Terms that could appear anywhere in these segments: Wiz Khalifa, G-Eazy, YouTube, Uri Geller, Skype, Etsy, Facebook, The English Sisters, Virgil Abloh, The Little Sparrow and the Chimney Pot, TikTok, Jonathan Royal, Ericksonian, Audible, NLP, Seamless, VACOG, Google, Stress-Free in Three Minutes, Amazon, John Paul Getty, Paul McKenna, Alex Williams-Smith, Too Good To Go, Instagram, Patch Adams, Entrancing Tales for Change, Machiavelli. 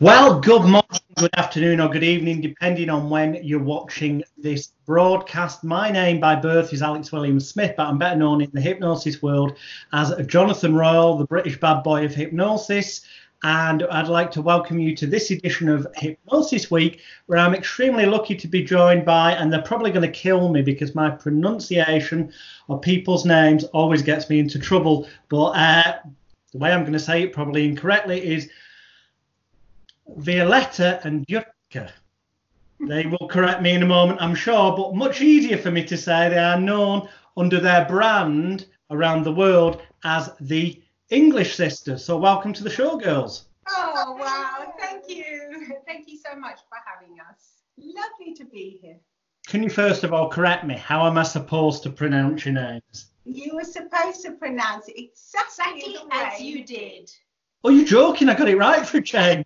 Well, good morning, good afternoon or good evening, depending on when you're watching this broadcast. My name by birth is Alex Williams-Smith, but I'm better known in the hypnosis world as Jonathan Royal, the British bad boy of hypnosis. And I'd like to welcome you to this edition of Hypnosis Week, where I'm extremely lucky to be joined by, and they're probably going to kill me because my pronunciation of people's names always gets me into trouble. But the way I'm going to say it probably incorrectly is Violetta and Jurka. They will correct me in a moment, I'm sure, but much easier for me to say they are known under their brand around the world as the English Sisters. So welcome to the show, girls. Oh, wow. Thank you. Thank you so much for having us. Lovely to be here. Can you first of all correct me? How am I supposed to pronounce your names? You were supposed to pronounce it exactly as you did. Oh, you're joking. I got it right for a change.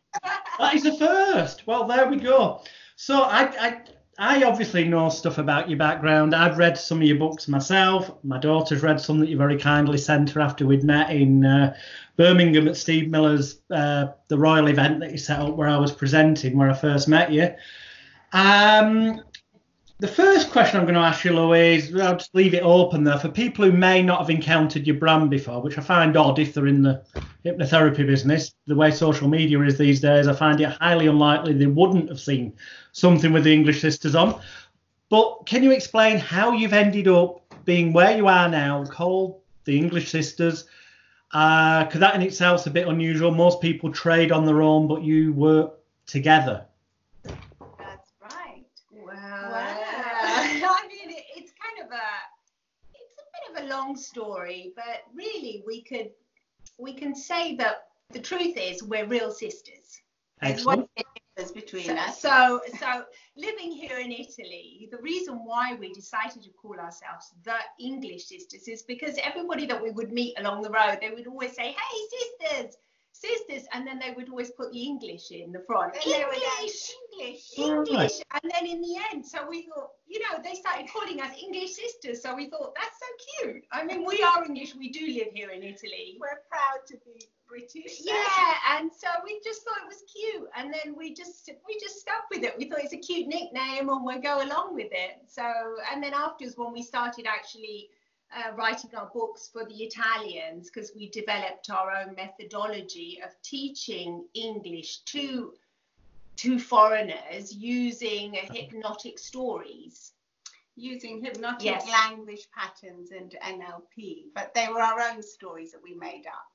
That is the first. Well, there we go. So I obviously know stuff about your background. I've read some of your books myself. My daughter's read some that you very kindly sent her after we'd met in Birmingham at Steve Miller's, the Royal event that you set up where I was presenting, where I first met you. The first question I'm going to ask you, Lou, is I'll just leave it open there for people who may not have encountered your brand before, which I find odd if they're in the hypnotherapy business. The way social media is these days, I find it highly unlikely they wouldn't have seen something with the English Sisters on. But can you explain how you've ended up being where you are now, called the English Sisters? Because that in itself is a bit unusual. Most people trade on their own, but you work together. That's right. Wow. A long story, but really we can say that the truth is we're real sisters. There's one difference between us. So living here in Italy, the reason why we decided to call ourselves the English Sisters is because everybody that we would meet along the road, they would always say, "Hey, sisters, sisters," and then they would always put the English in the front. And English, English, English, right. And then in the end, so we thought, they started calling us English Sisters. So we thought, that's so cute. I mean, we are English. We do live here in Italy. We're proud to be British. Yeah, and so we just thought it was cute. And then we just stuck with it. We thought it's a cute nickname, and we'll go along with it. So, and then afterwards, when we started actually writing our books for the Italians, because we developed our own methodology of teaching English to foreigners using hypnotic stories. Using hypnotic language patterns and NLP, but they were our own stories that we made up.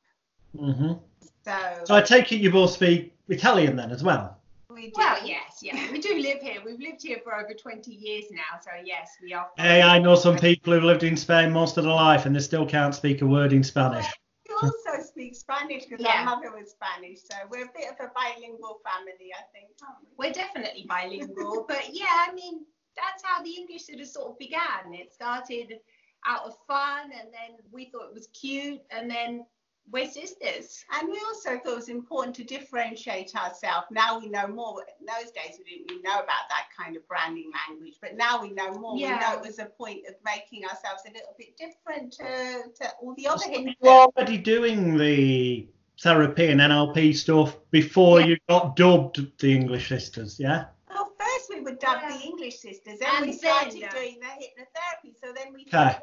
Mm-hmm. So I take it you both speak Italian then as well? We do. Well, yes, we do live here. We've lived here for over 20 years now, so yes, we are. Hey, I know some people who've lived in Spain most of their life and they still can't speak a word in Spanish. We also speak Spanish because our mother was Spanish, so we're a bit of a bilingual family, I think, aren't we? We're definitely bilingual, but yeah, I mean, that's how the English sort of began. It started out of fun, and then we thought it was cute, and then we're sisters. And we also thought it was important to differentiate ourselves. Now we know more. In those days, we didn't really know about that kind of branding language, but now we know more. Yeah. We know it was a point of making ourselves a little bit different to all the other things. You were already doing the therapy and NLP stuff before you got dubbed the English Sisters, yeah? Well, first we were dubbed the English Sisters, and we started doing the hypnotherapy. So then we thought,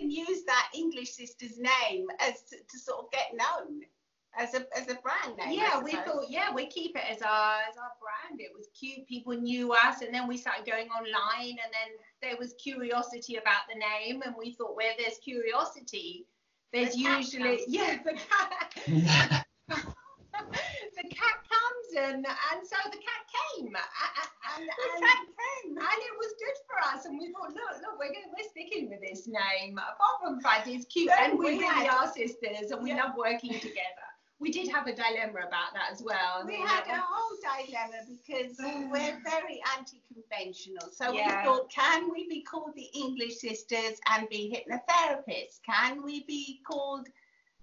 use that English Sisters name as to sort of get known as a brand name. Yeah, we thought we keep it as our brand. It was cute. People knew us, and then we started going online, and then there was curiosity about the name, and we thought where there's curiosity, there's usually the cat. The cat comes, and so the cat came, and it was good for us. And we thought, look, we're sticking with this name. Apart from the fact it's cute, and we really are sisters, and we love working together. We did have a dilemma about that as well. We had a whole dilemma because we're very anti-conventional. So we thought, can we be called the English Sisters and be hypnotherapists? Can we be called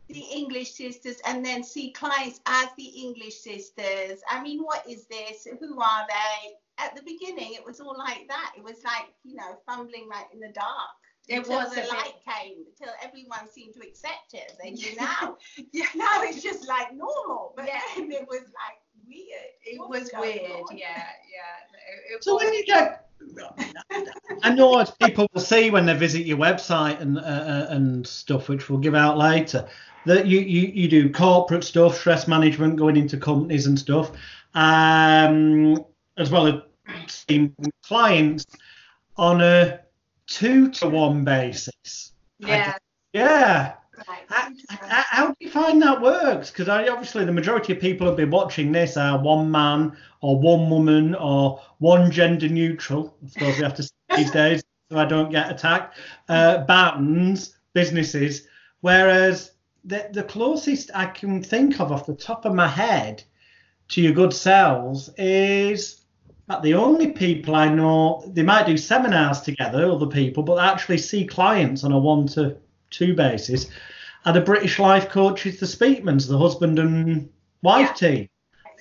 the English Sisters and then see clients as the English Sisters? I mean, what is this? Who are they? At the beginning, it was all like that. It was like, fumbling like in the dark. It was the light came until everyone seemed to accept it. They do now. Now it's just like normal, but then it was like weird. was weird. Yeah. So when you go, I know as people will see when they visit your website and stuff, which we'll give out later, that you do corporate stuff, stress management, going into companies and stuff, as well as seeing clients on a 2-to-1 basis. Yeah. Yeah. Right. How do you find that works? Because obviously the majority of people who'll be watching this are one man or one woman or one gender neutral, I suppose we have to say these days, so I don't get attacked, bands, businesses, whereas the closest I can think of off the top of my head to your good selves is that the only people I know, they might do seminars together, other people, but actually see clients on a 1-to-2 basis, are the British life coaches, the Speakmans, the husband and wife team.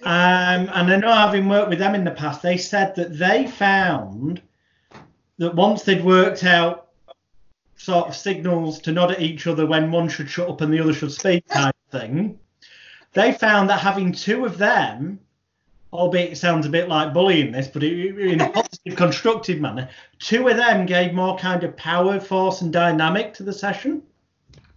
And I know, having worked with them in the past, they said that they found that once they'd worked out sort of signals to nod at each other when one should shut up and the other should speak type thing, they found that having two of them, albeit it sounds a bit like bullying this, but in a positive, constructive manner, two of them gave more kind of power, force and dynamic to the session.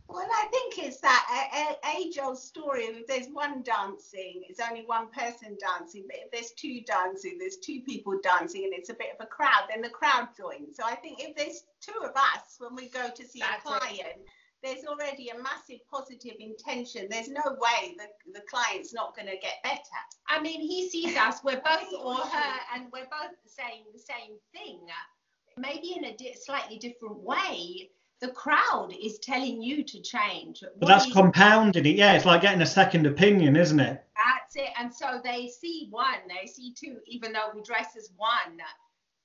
Well, I think it's that age-old story, and if there's one dancing, it's only one person dancing, but if there's two dancing, there's two people dancing, and it's a bit of a crowd, then the crowd joins. So I think if there's two of us when we go to see a client, there's already a massive positive intention. There's no way the client's not going to get better. I mean, he sees us, we're both or her, and we're both saying the same thing, maybe in a slightly different way. The crowd is telling you to change. But that's compounded it. Yeah, it's like getting a second opinion, isn't it? That's it. And so they see one, they see two, even though we dress as one,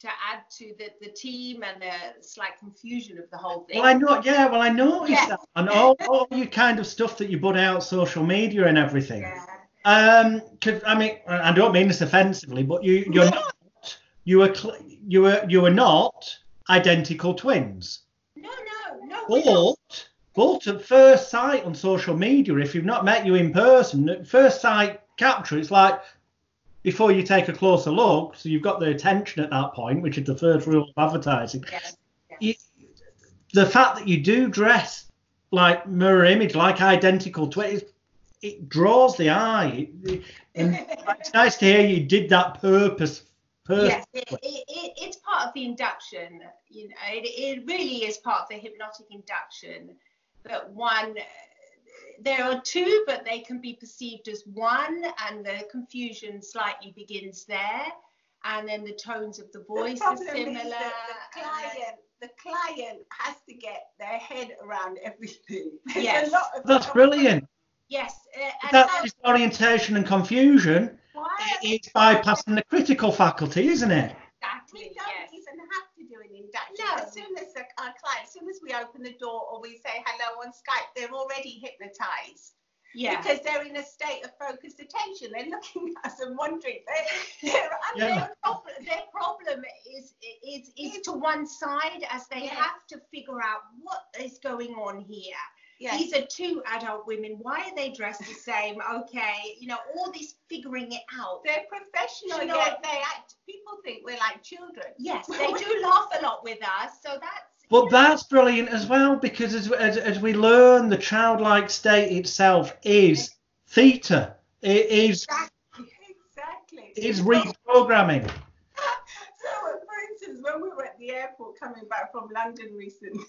to add to the team and the slight confusion of the whole thing. Well, I noticed that. And all your kind of stuff that you put out, social media and everything. Yeah. 'Cause, I mean, I don't mean this offensively, but you are not identical twins. But at first sight on social media, if you've not met you in person, at first sight capture, it's like before you take a closer look, so you've got the attention at that point, which is the first rule of advertising. Yes. The fact that you do dress like mirror image, like identical twins, it draws the eye. And it's nice to hear you did that purposefully. Yes, it's part of the induction, you know, it really is part of the hypnotic induction that one, there are two, but they can be perceived as one, and the confusion slightly begins there, and then the tones of the voice are similar. The client has to get their head around everything. Yes. That's brilliant. Yes. That's disorientation and confusion. It's bypassing the critical faculty, isn't it? Exactly. We don't even have to do an induction. No. As soon as our client, as soon as we open the door or we say hello on Skype, they're already hypnotised. Yeah. Because they're in a state of focused attention. They're looking at us and wondering. Their problem is to one side as they have to figure out what is going on here. Yes. These are two adult women. Why are they dressed the same? Okay, you know, all this figuring it out. They're professional. People think we're like children. Yes, they do laugh a lot with us. So that's. Well, that's brilliant as well, because as we learn, the childlike state itself is theatre. It is exactly. It's reprogramming. So, for instance, when we were at the airport coming back from London recently.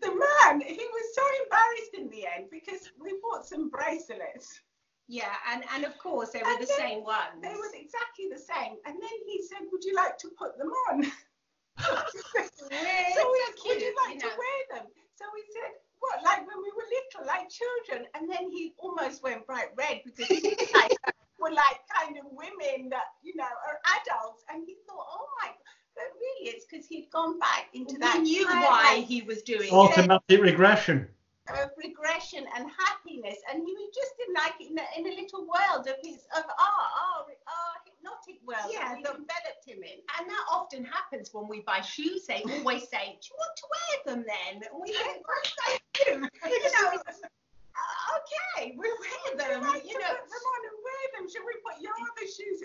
The man, he was so embarrassed in the end because we bought some bracelets. Yeah, and of course they were the same ones. They were exactly the same. And then he said, would you like to put them on? Would you like to wear them? So we said, what, like when we were little, like children? And then he almost went bright red because he was like, were like kind of women that, you know, are adults. And he thought, oh my God. But really, it's because he'd gone back into that. He knew why he was doing it. Automatic regression. Regression and happiness, and he was just in like in a little world of his our hypnotic world. Yeah, that we developed him in, and that often happens when we buy shoes. They always say, "Do you want to wear them?" Then and we say, "Yes, I do." You know. Okay, we'll wear them. Like you know, put them on and wear them. Should we put your other shoes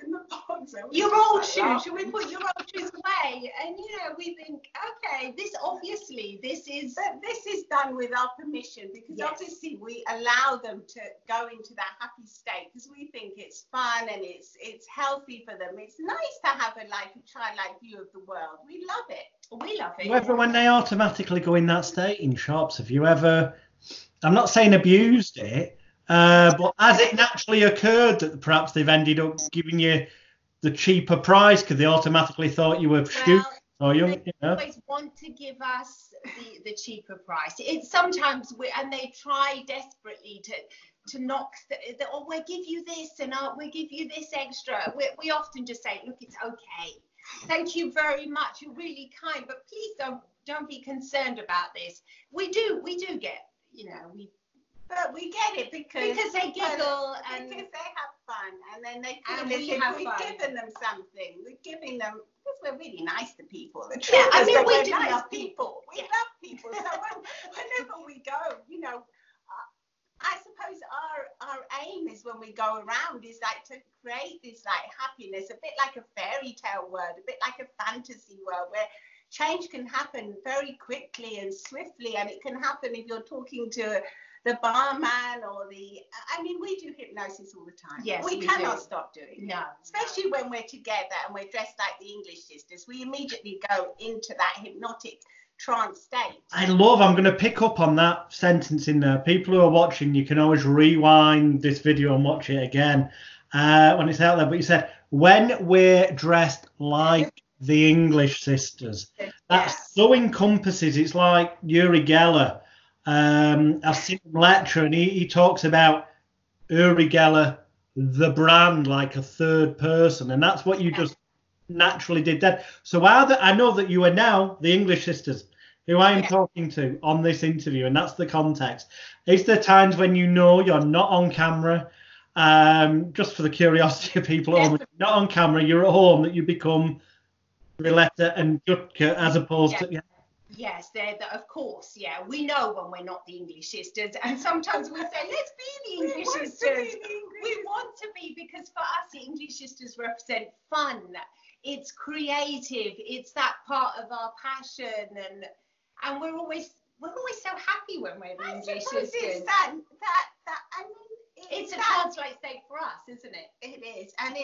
your old shoe, should we put your old shoes away? And you know, we think, okay, this obviously, this is done with our permission, because obviously we allow them to go into that happy state because we think it's fun and it's healthy for them. It's nice to have a childlike view of the world. We love it. We love it. However, when they automatically go in that state in shops, have you ever, I'm not saying abused it, but has it naturally occurred that perhaps they've ended up giving you the cheaper price because they automatically thought you were stupid? Or young, they always want to give us the cheaper price. It's sometimes, and they try desperately to knock, we'll give you this and we'll give you this extra. We often just say, look, it's okay. Thank you very much. You're really kind, but please don't be concerned about this. We do get, but we get it because they giggle and because they have fun, and then they we've given them something. We're giving them because we're really nice to people. The truth is that we're nice people. We love people. So whenever we go, I suppose our aim is when we go around is like to create this like happiness, a bit like a fairy tale world, a bit like a fantasy world where change can happen very quickly and swiftly, and it can happen if you're talking to the barman or we do hypnosis all the time. Yes, we cannot stop doing it. No. Especially when we're together and we're dressed like the English Sisters, we immediately go into that hypnotic trance state. I'm going to pick up on that sentence in there. People who are watching, you can always rewind this video and watch it again when it's out there. But you said, when we're dressed like the English Sisters, that so encompasses, it's like Uri Geller. I've seen him lecture, and he talks about Uri Geller, the brand, like a third person, and that's what you just naturally did then. So I know that you are now the English Sisters, who I am talking to on this interview, and that's the context. Is there times when you're not on camera, just for the curiosity of people at home, not on camera, you're at home, that you become Rilletta and Jutka as opposed to... Yeah. Yes, of course, we know when we're not the English Sisters, and sometimes we say, let's be the English Sisters. We want to be, because for us, the English Sisters represent fun. It's creative. It's that part of our passion, and we're always so happy when we're the English Sisters. It's that it's a childlike state for us, isn't it? It is, and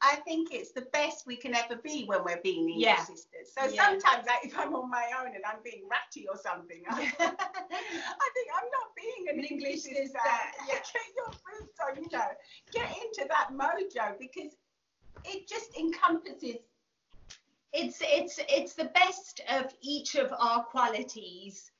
I think it's the best we can ever be when we're being the English Sisters. So sometimes, like, if I'm on my own and I'm being ratty or something, I think I'm not being an English Sister. Get your roots on, get into that mojo, because it just encompasses. It's the best of each of our qualities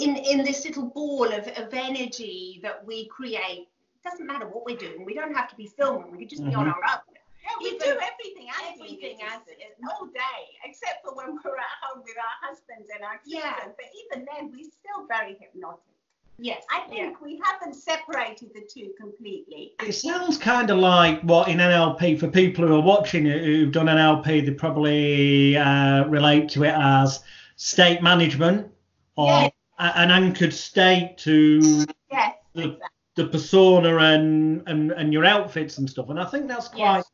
in this little ball of energy that we create. It doesn't matter what we're doing. We don't have to be filming. We can just be on our own. Yeah, we do everything as all day, except for when we're at home with our husbands and our children. Yeah. But even then, we're still very hypnotic. Yes. I think we haven't separated the two completely. It sounds kind of like what in NLP, for people who are watching it, who've done NLP, they probably relate to it as state management or... Yes. An anchored state to the persona and your outfits and stuff. And I think that's quite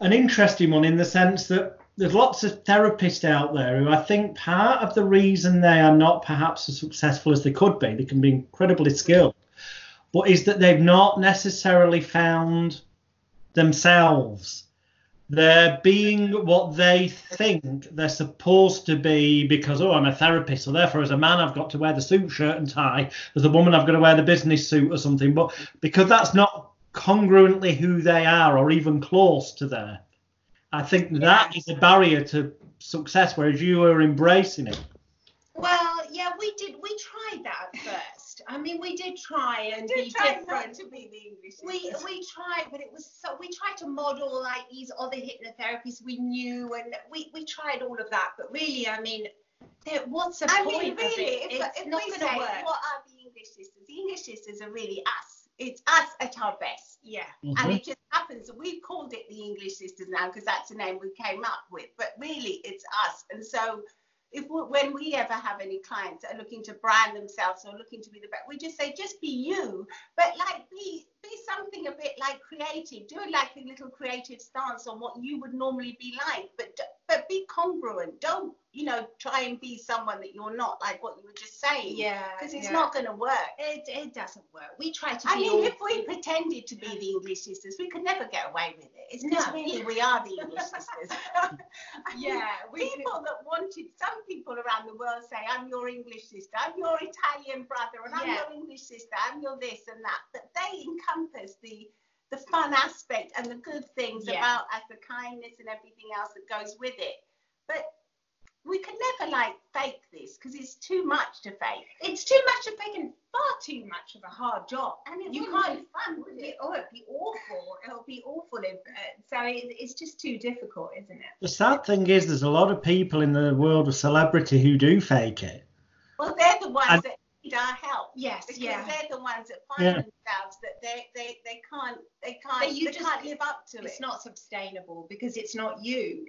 an interesting one, in the sense that there's lots of therapists out there who, I think, part of the reason they are not perhaps as successful as they could be, they can be incredibly skilled, but is that they've not necessarily found themselves. They're being what they think they're supposed to be because, I'm a therapist, so therefore as a man I've got to wear the suit, shirt and tie. As a woman I've got to wear the business suit or something. But because that's not congruently who they are, or even close to there, I think that is a barrier to success, whereas you are embracing it. Well, we did. We tried that at first. I mean, we did try and be different. Not to be the English Sisters. We tried, but we tried to model like these other hypnotherapies we knew, and we tried all of that. But really, I mean, what's the point? Really, if not we say, what are the English Sisters? The English Sisters are really us. It's us at our best. Yeah. Mm-hmm. And it just happens that we've called it the English Sisters now because that's the name we came up with. But really, it's us, and so. When we ever have any clients that are looking to brand themselves or looking to be the best, we just say, just be you, but like be something something a bit like creative, do like a little creative stance on what you would normally be like, but be congruent. Don't, you know, try and be someone that you're not, like what you were just saying. Yeah, because it's not going to work. It doesn't work. We try to. I mean, if we pretended to be the English Sisters, we could never get away with it. It's because really we are the English Sisters. People that wanted, some people around the world say, I'm your English sister, I'm your Italian brother, and I'm your English sister, I'm your this and that. But they encompass the fun aspect and the good things about us, the kindness and everything else that goes with it. But we could never like fake this because it's too much to fake. It's too much to fake and far too much of a hard job. And you can't be fun, would it? Oh, it'd be awful. It'll be awful. It's just too difficult, isn't it? The sad thing is there's a lot of people in the world of celebrity who do fake it. Well, they're the ones that need our help. Yes, because they're the ones that find themselves that they can't live up to it. It's not sustainable because it's not you.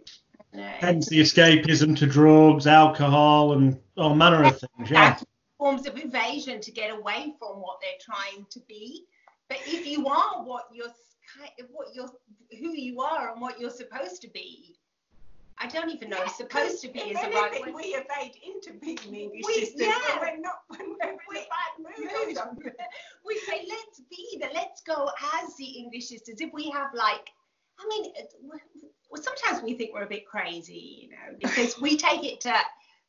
No, hence the escapism to drugs, alcohol, and all manner of things. Yeah, forms of evasion to get away from what they're trying to be. But if you are who you are and what you're supposed to be, I don't even know. Supposed to be is the right word. We evade into being the English Sisters. Yeah, we're not. We're in a bad mood. We say let's go as the English Sisters. If we have sometimes we think we're a bit crazy, you know, because we take it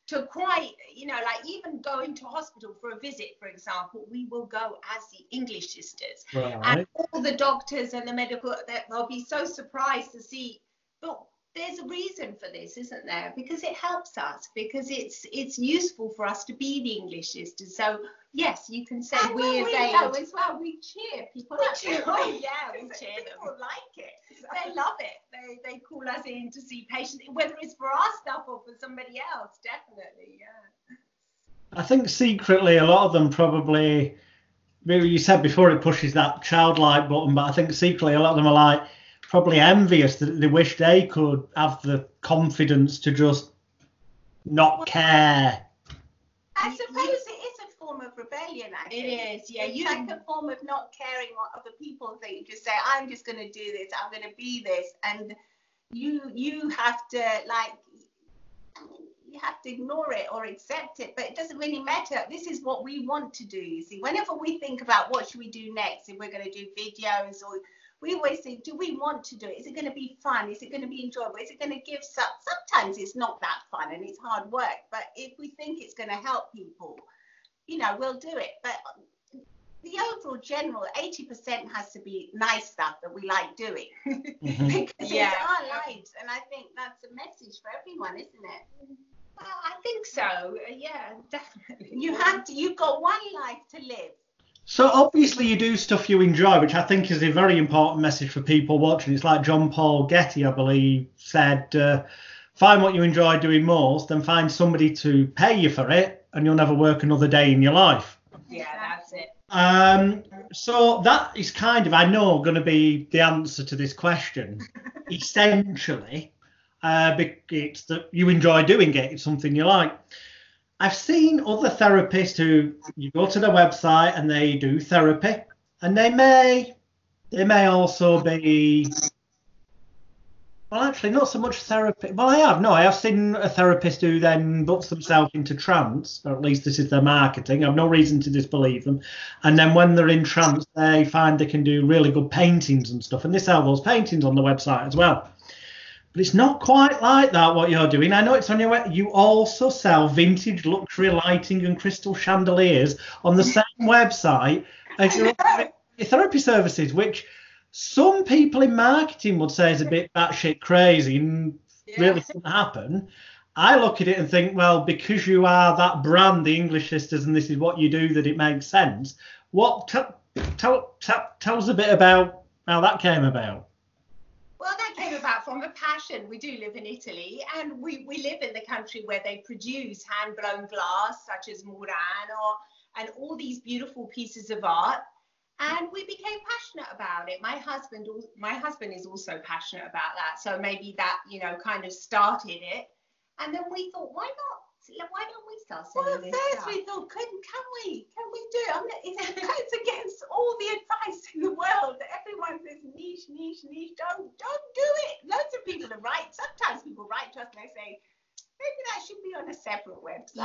to quite, you know, like even going to hospital for a visit, for example, we will go as the English Sisters. Right. And all the doctors and the medical, they'll be so surprised to see, but there's a reason for this, isn't there? Because it helps us, because it's useful for us to be the English Sisters. So yes, you can say we go as well. We cheer people. We cheer them. People like it. They love it. They call us in to see patients, whether it's for our stuff or for somebody else. Definitely, yeah. I think secretly a lot of them probably, maybe you said before it pushes that childlike button, but I think secretly a lot of them are like, probably envious that they wish they could have the confidence to just not care. I suppose it is a form of rebellion, actually. It is, yeah. It's like a form of not caring what other people think. Just say, I'm just going to do this, I'm going to be this. And you have to, you have to ignore it or accept it, but it doesn't really matter. This is what we want to do, you see. Whenever we think about what should we do next, if we're going to do videos or... we always think, do we want to do it? Is it going to be fun? Is it going to be enjoyable? Is it going to give sometimes it's not that fun and it's hard work, but if we think it's going to help people, you know, we'll do it. But the overall general 80% has to be nice stuff that we like doing because it's our lives. And I think that's a message for everyone, isn't it? Well, I think so. Yeah, definitely. You've got one life to live. So obviously you do stuff you enjoy, which I think is a very important message for people watching. It's like John Paul Getty, I believe, said, find what you enjoy doing most, then find somebody to pay you for it, and you'll never work another day in your life. Yeah, that's it. So that is kind of, I know, going to be the answer to this question. Essentially, it's that you enjoy doing it. It's something you like. I've seen other therapists who you go to their website and they do therapy, and they may also be, well, actually not so much therapy. Well, I have seen a therapist who then puts themselves into trance, or at least this is their marketing. I've no reason to disbelieve them. And then when they're in trance, they find they can do really good paintings and stuff. And they sell those paintings on the website as well. But it's not quite like that, what you're doing. I know it's on your website. You also sell vintage luxury lighting and crystal chandeliers on the same website as your therapy services, which some people in marketing would say is a bit batshit crazy and really doesn't happen. I look at it and think, well, because you are that brand, the English Sisters, and this is what you do, that it makes sense. What tell us a bit about how that came about. Well, that came about from a passion. We do live in Italy, and we live in the country where they produce hand-blown glass, such as Murano, and all these beautiful pieces of art. And we became passionate about it. My husband is also passionate about that. So maybe that, you know, kind of started it. And then we thought, why not? Why don't we start selling this stuff? We thought, can we do it? It's against all the advice in the world that everyone accept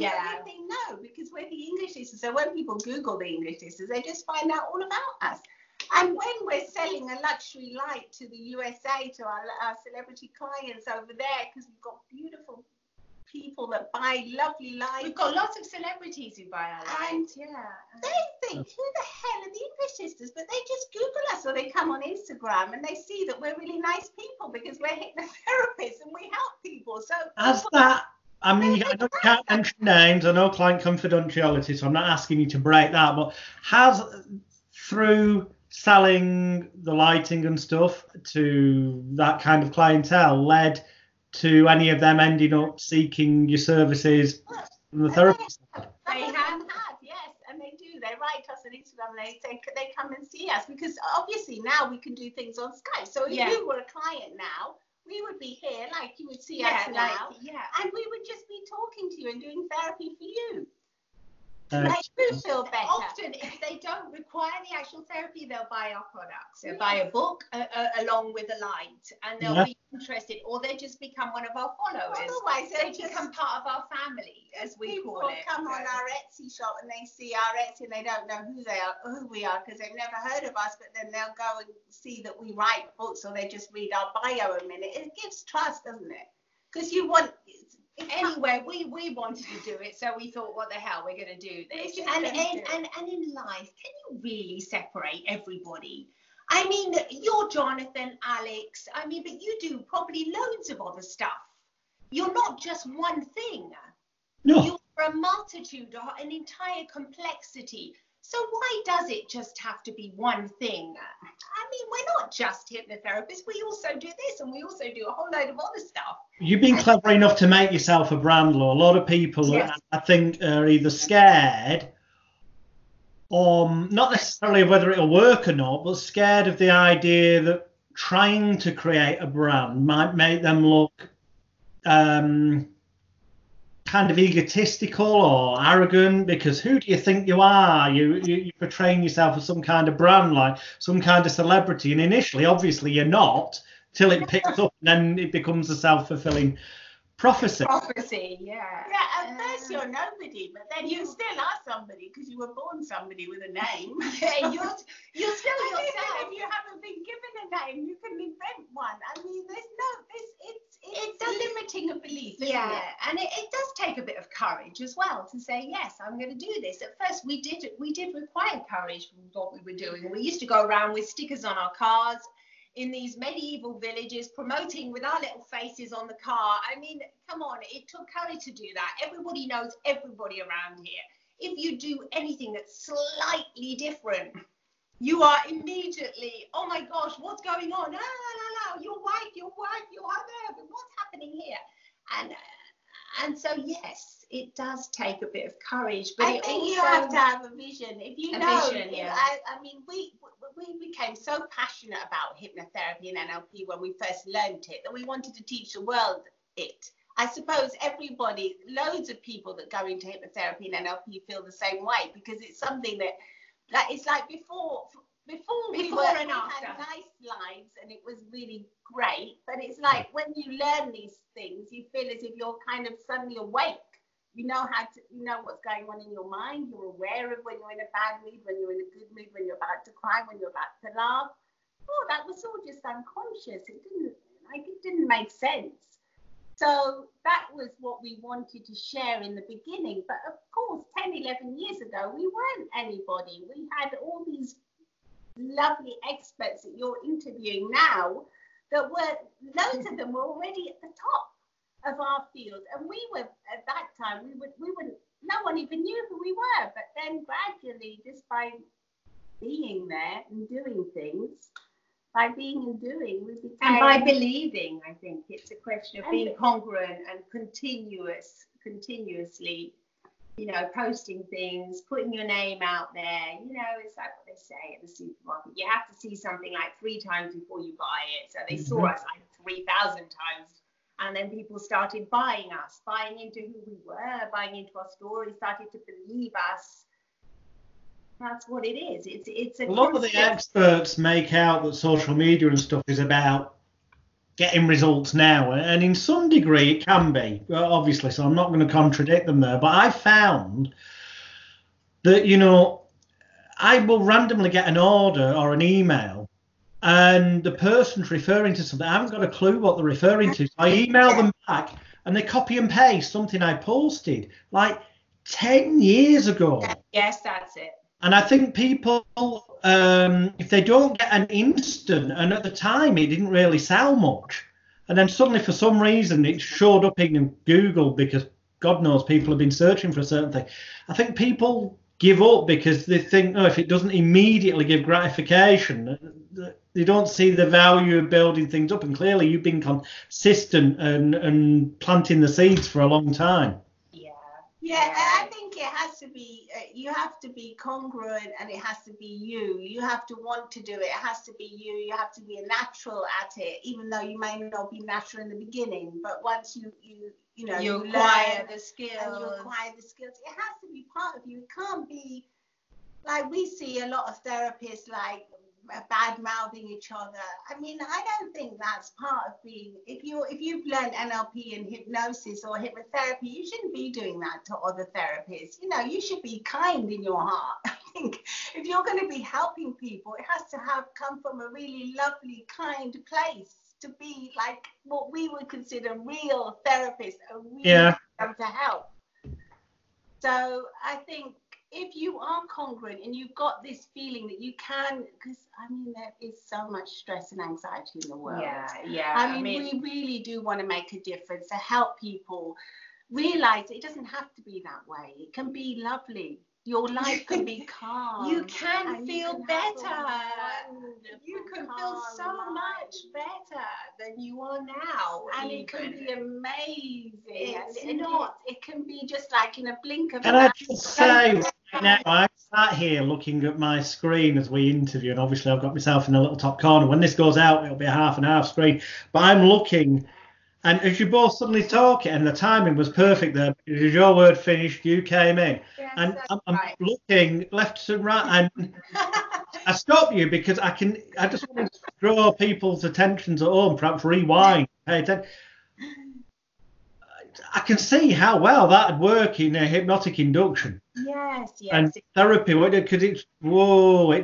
that. And they know, because we're the English Sisters. So when people Google the English Sisters, they just find out all about us. And when we're selling a luxury light to the USA, to our celebrity clients over there, because we've got beautiful people that buy lovely lights. We've got lots of celebrities who buy our lights. And they think, who the hell are the English Sisters? But they just Google us, or they come on Instagram and they see that we're really nice people because we're hypnotherapists and we help people. So that's that. I mean, I can't mention names. I know client confidentiality, so I'm not asking you to break that. But has, through selling the lighting and stuff to that kind of clientele, led to any of them ending up seeking your services from the therapist? They have, yes, and they do. They write us on Instagram, and they come and see us, because obviously now we can do things on Skype. So if you were a client now, we would be here, like you would see us now, and we would just be talking to you and doing therapy for you. Like, you feel better. Often, if they don't require the actual therapy, they'll buy our products. They'll buy a book along with a light, and they'll be interested, or they just become one of our followers. Otherwise, they become part of our family, as we call it. People come on our Etsy shop and they see our Etsy and they don't know who we are, because they've never heard of us. But then they'll go and see that we write books, or they just read our bio a minute. It gives trust, doesn't it? Because you want. Anyway, we wanted to do it, so we thought, what the hell, we're going to do this. And in life, can you really separate everybody? I mean, you're Jonathan, Alex, I mean, but you do probably loads of other stuff. You're not just one thing. No. You're a multitude, or an entire complexity. So why does it just have to be one thing? I mean, we're not just hypnotherapists. We also do this, and we also do a whole load of other stuff. You've been clever enough to make yourself a brand, Law. A lot of people, I think, are either scared, not necessarily of whether it'll work or not, but scared of the idea that trying to create a brand might make them look kind of egotistical or arrogant, because who do you think you are? You're portraying yourself as some kind of brand, like some kind of celebrity, and initially obviously you're not, till it picks up, and then it becomes a self-fulfilling prophecy. At first you're nobody, but then you still are somebody, because you were born somebody with a name. You're still yourself. If you haven't been given a name, you can invent one. I mean, it's a limiting of belief, isn't it? And it does take a bit of courage as well to say, yes, I'm going to do this. At first we did require courage from what we were doing. We used to go around with stickers on our cars in these medieval villages, promoting with our little faces on the car. I mean, come on, it took courage to do that. Everybody knows everybody around here. If you do anything that's slightly different, you are immediately, oh my gosh, what's going on? Ah, your wife, you are there, but what's happening here? And so, yes, it does take a bit of courage, but I think you have to have a vision. If you know, I mean, we became so passionate about hypnotherapy and NLP when we first learned it, that we wanted to teach the world it. I suppose everybody, loads of people that go into hypnotherapy and NLP feel the same way, because it's something that, like, it's like before and after. Had nice lives, and it was really great, but it's like when you learn these things, you feel as if you're kind of suddenly awake. You know what's going on in your mind. You're aware of when you're in a bad mood, when you're in a good mood, when you're about to cry, when you're about to laugh. Oh, that was all just unconscious. It didn't make sense. So that was what we wanted to share in the beginning. But of course, 10, 11 years ago, we weren't anybody. We had all these lovely experts that you're interviewing now, that were, loads of them were already at the top of our field, and we were, at that time, no one even knew who we were. But then gradually, just by being there and doing things, we became, and by believing, I think it's a question of being congruent and continuously, you know, posting things, putting your name out there. You know, it's like what they say at the supermarket. You have to see something like 3 times before you buy it. So they saw us like 3,000 times. And then people started buying us, buying into who we were, buying into our story, started to believe us. That's what it is. It's a lot of the experts make out that social media and stuff is about getting results now, and in some degree it can be, obviously, so I'm not going to contradict them there, but I found that, you know, I will randomly get an order or an email and the person's referring to something, I haven't got a clue what they're referring to, so I email them back and they copy and paste something I posted like 10 years ago. Yes, that's it. And I think people, if they don't get an instant, and at the time it didn't really sell much, and then suddenly for some reason it showed up in Google because God knows people have been searching for a certain thing. I think people give up because they think, oh, if it doesn't immediately give gratification, they don't see the value of building things up. And clearly you've been consistent and planting the seeds for a long time. Yeah, I think it has to be, you have to be congruent and it has to be you. You have to want to do it. It has to be you. You have to be a natural at it, even though you may not be natural in the beginning. But once you acquire the skills. And you acquire the skills. It has to be part of you. It can't be, like we see a lot of therapists like bad-mouthing each other. I mean, I don't think that's part of being, if you've learned NLP and hypnosis or hypnotherapy, you shouldn't be doing that to other therapists. You know, you should be kind in your heart. I think if you're going to be helping people, it has to have come from a really lovely, kind place to be like what we would consider real therapists, a real person to help. So I think if you are congruent and you've got this feeling that you can, because I mean, there is so much stress and anxiety in the world. Yeah. I mean, we really do want to make a difference to help people realize it doesn't have to be that way. It can be lovely. Your life can be calm. You can feel better. You can feel so much better than you are now. And it can be amazing. It's not. It can be just like in a blink of an eye. Can I just say right now, I sat here looking at my screen as we interview, and obviously I've got myself in the little top corner. When this goes out, it'll be a half and half screen. But I'm looking. And as you both suddenly talk, and the timing was perfect there, because your word finished, you came in. Yes, and I'm right. Looking left to right, and I stop you because I just want to draw people's attentions at home, perhaps rewind, pay attention. I can see how well that would work in a hypnotic induction. Yes. And therapy, because it's the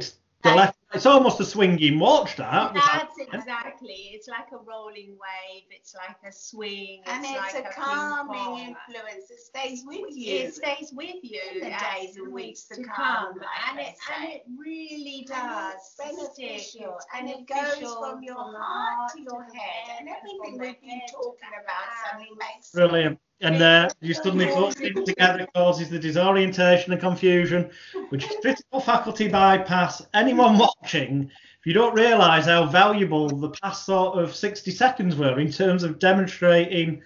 left. It's almost a swinging watch, that. That's exactly. It's like a rolling wave. It's like a swing. And it's like a calming influence that stays with you. It stays with you in the days and weeks to come. And it really does. It's beneficial. And it goes from your heart to your head. And everything we've been talking about suddenly makes sense. Brilliant. And you suddenly put things together, causes the disorientation and confusion, which is critical faculty bypass. Anyone watching, if you don't realise how valuable the past sort of 60 seconds were in terms of demonstrating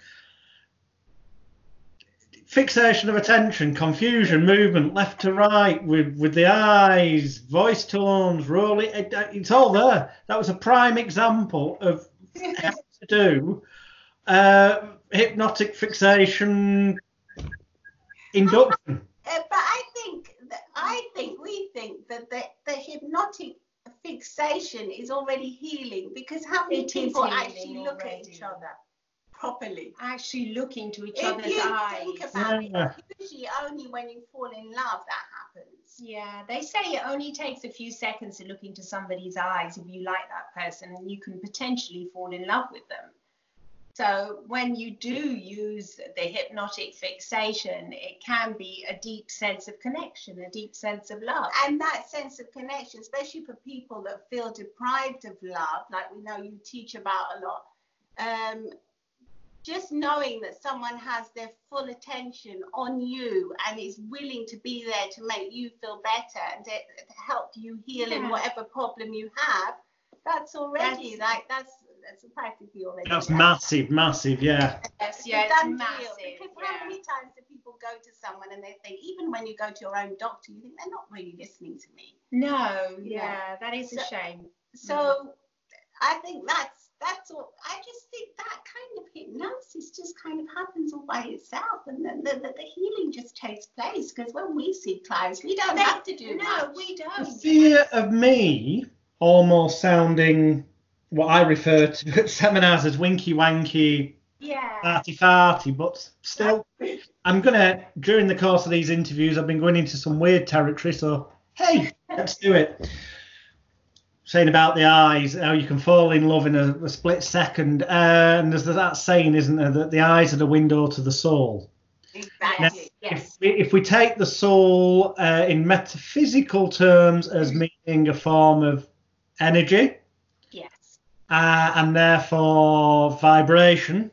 fixation of attention, confusion, movement, left to right, with the eyes, voice tones, rolling, it's all there. That was a prime example of how to do hypnotic fixation induction. But I think that the hypnotic fixation is already healing, because how many people actually look at each other properly, actually look into each other's eyes? If you think about it, it's usually only when you fall in love that happens. Yeah, they say it only takes a few seconds to look into somebody's eyes if you like that person, and you can potentially fall in love with them. So when you do use the hypnotic fixation, it can be a deep sense of connection, a deep sense of love. And that sense of connection, especially for people that feel deprived of love, like we know you teach about a lot, just knowing that someone has their full attention on you and is willing to be there to make you feel better and to help you heal in whatever problem you have, that's practically already. That's massive, yeah. Yes, it's massive. Because how many times do people go to someone and they think, even when you go to your own doctor, you think they're not really listening to me? No, yeah, that is a shame. So I think that's all. I just think that kind of hypnosis just kind of happens all by itself, and then the healing just takes place, because when we see clients, we don't have to do that. No, we don't. The fear of me almost sounding what I refer to at seminars as winky wanky, arty farty, but still, I'm gonna, during the course of these interviews, I've been going into some weird territory, so hey, let's do it. Saying about the eyes, how you can fall in love in a split second, and there's that saying, isn't there, that the eyes are the window to the soul. Exactly. Now, yes. If we take the soul in metaphysical terms as meaning a form of energy, yes, and therefore vibration,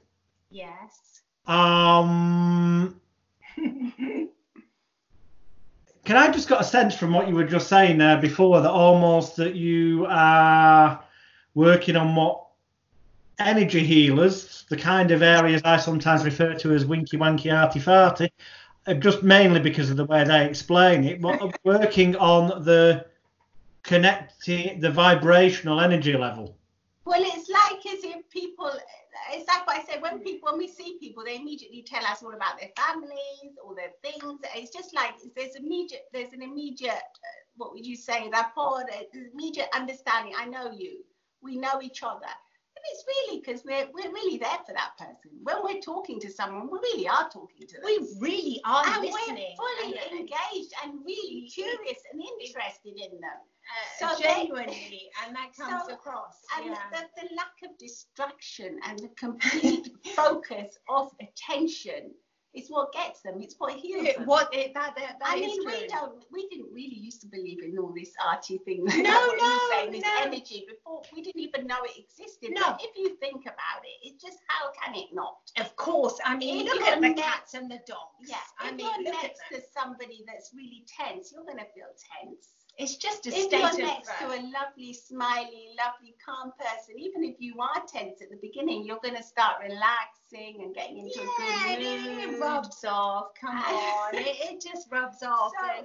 yes, can I just got a sense from what you were just saying there before that almost that you are working on what energy healers, the kind of areas I sometimes refer to as winky wanky arty farty, just mainly because of the way they explain it, but working on the connecting the vibrational energy level. Well, it's like as if people, it's like what I said, when we see people, they immediately tell us all about their families or their things. It's just like there's an immediate what would you say, rapport, immediate understanding. I know you, we know each other. It's really because we're really there for that person. When we're talking to someone, we really are talking to them. We really are listening. We're fully engaged and really curious and interested in them. So genuinely, and that comes across. And the lack of distraction and the complete focus of attention is what gets them. It's what heals them. That is true. We didn't really used to believe in all this arty thing. Energy before, we didn't even know it existed. No. But if you think about it, it's just how can it not? Of course. I mean, look at the cats and the dogs. Yeah. If you're next to somebody that's really tense, you're going to feel tense. It's just a state of. If you're next to a lovely, smiley, lovely, calm person, even if you are tense at the beginning, you're going to start relaxing and getting into a good mood. It rubs off. Come on, it just rubs off. So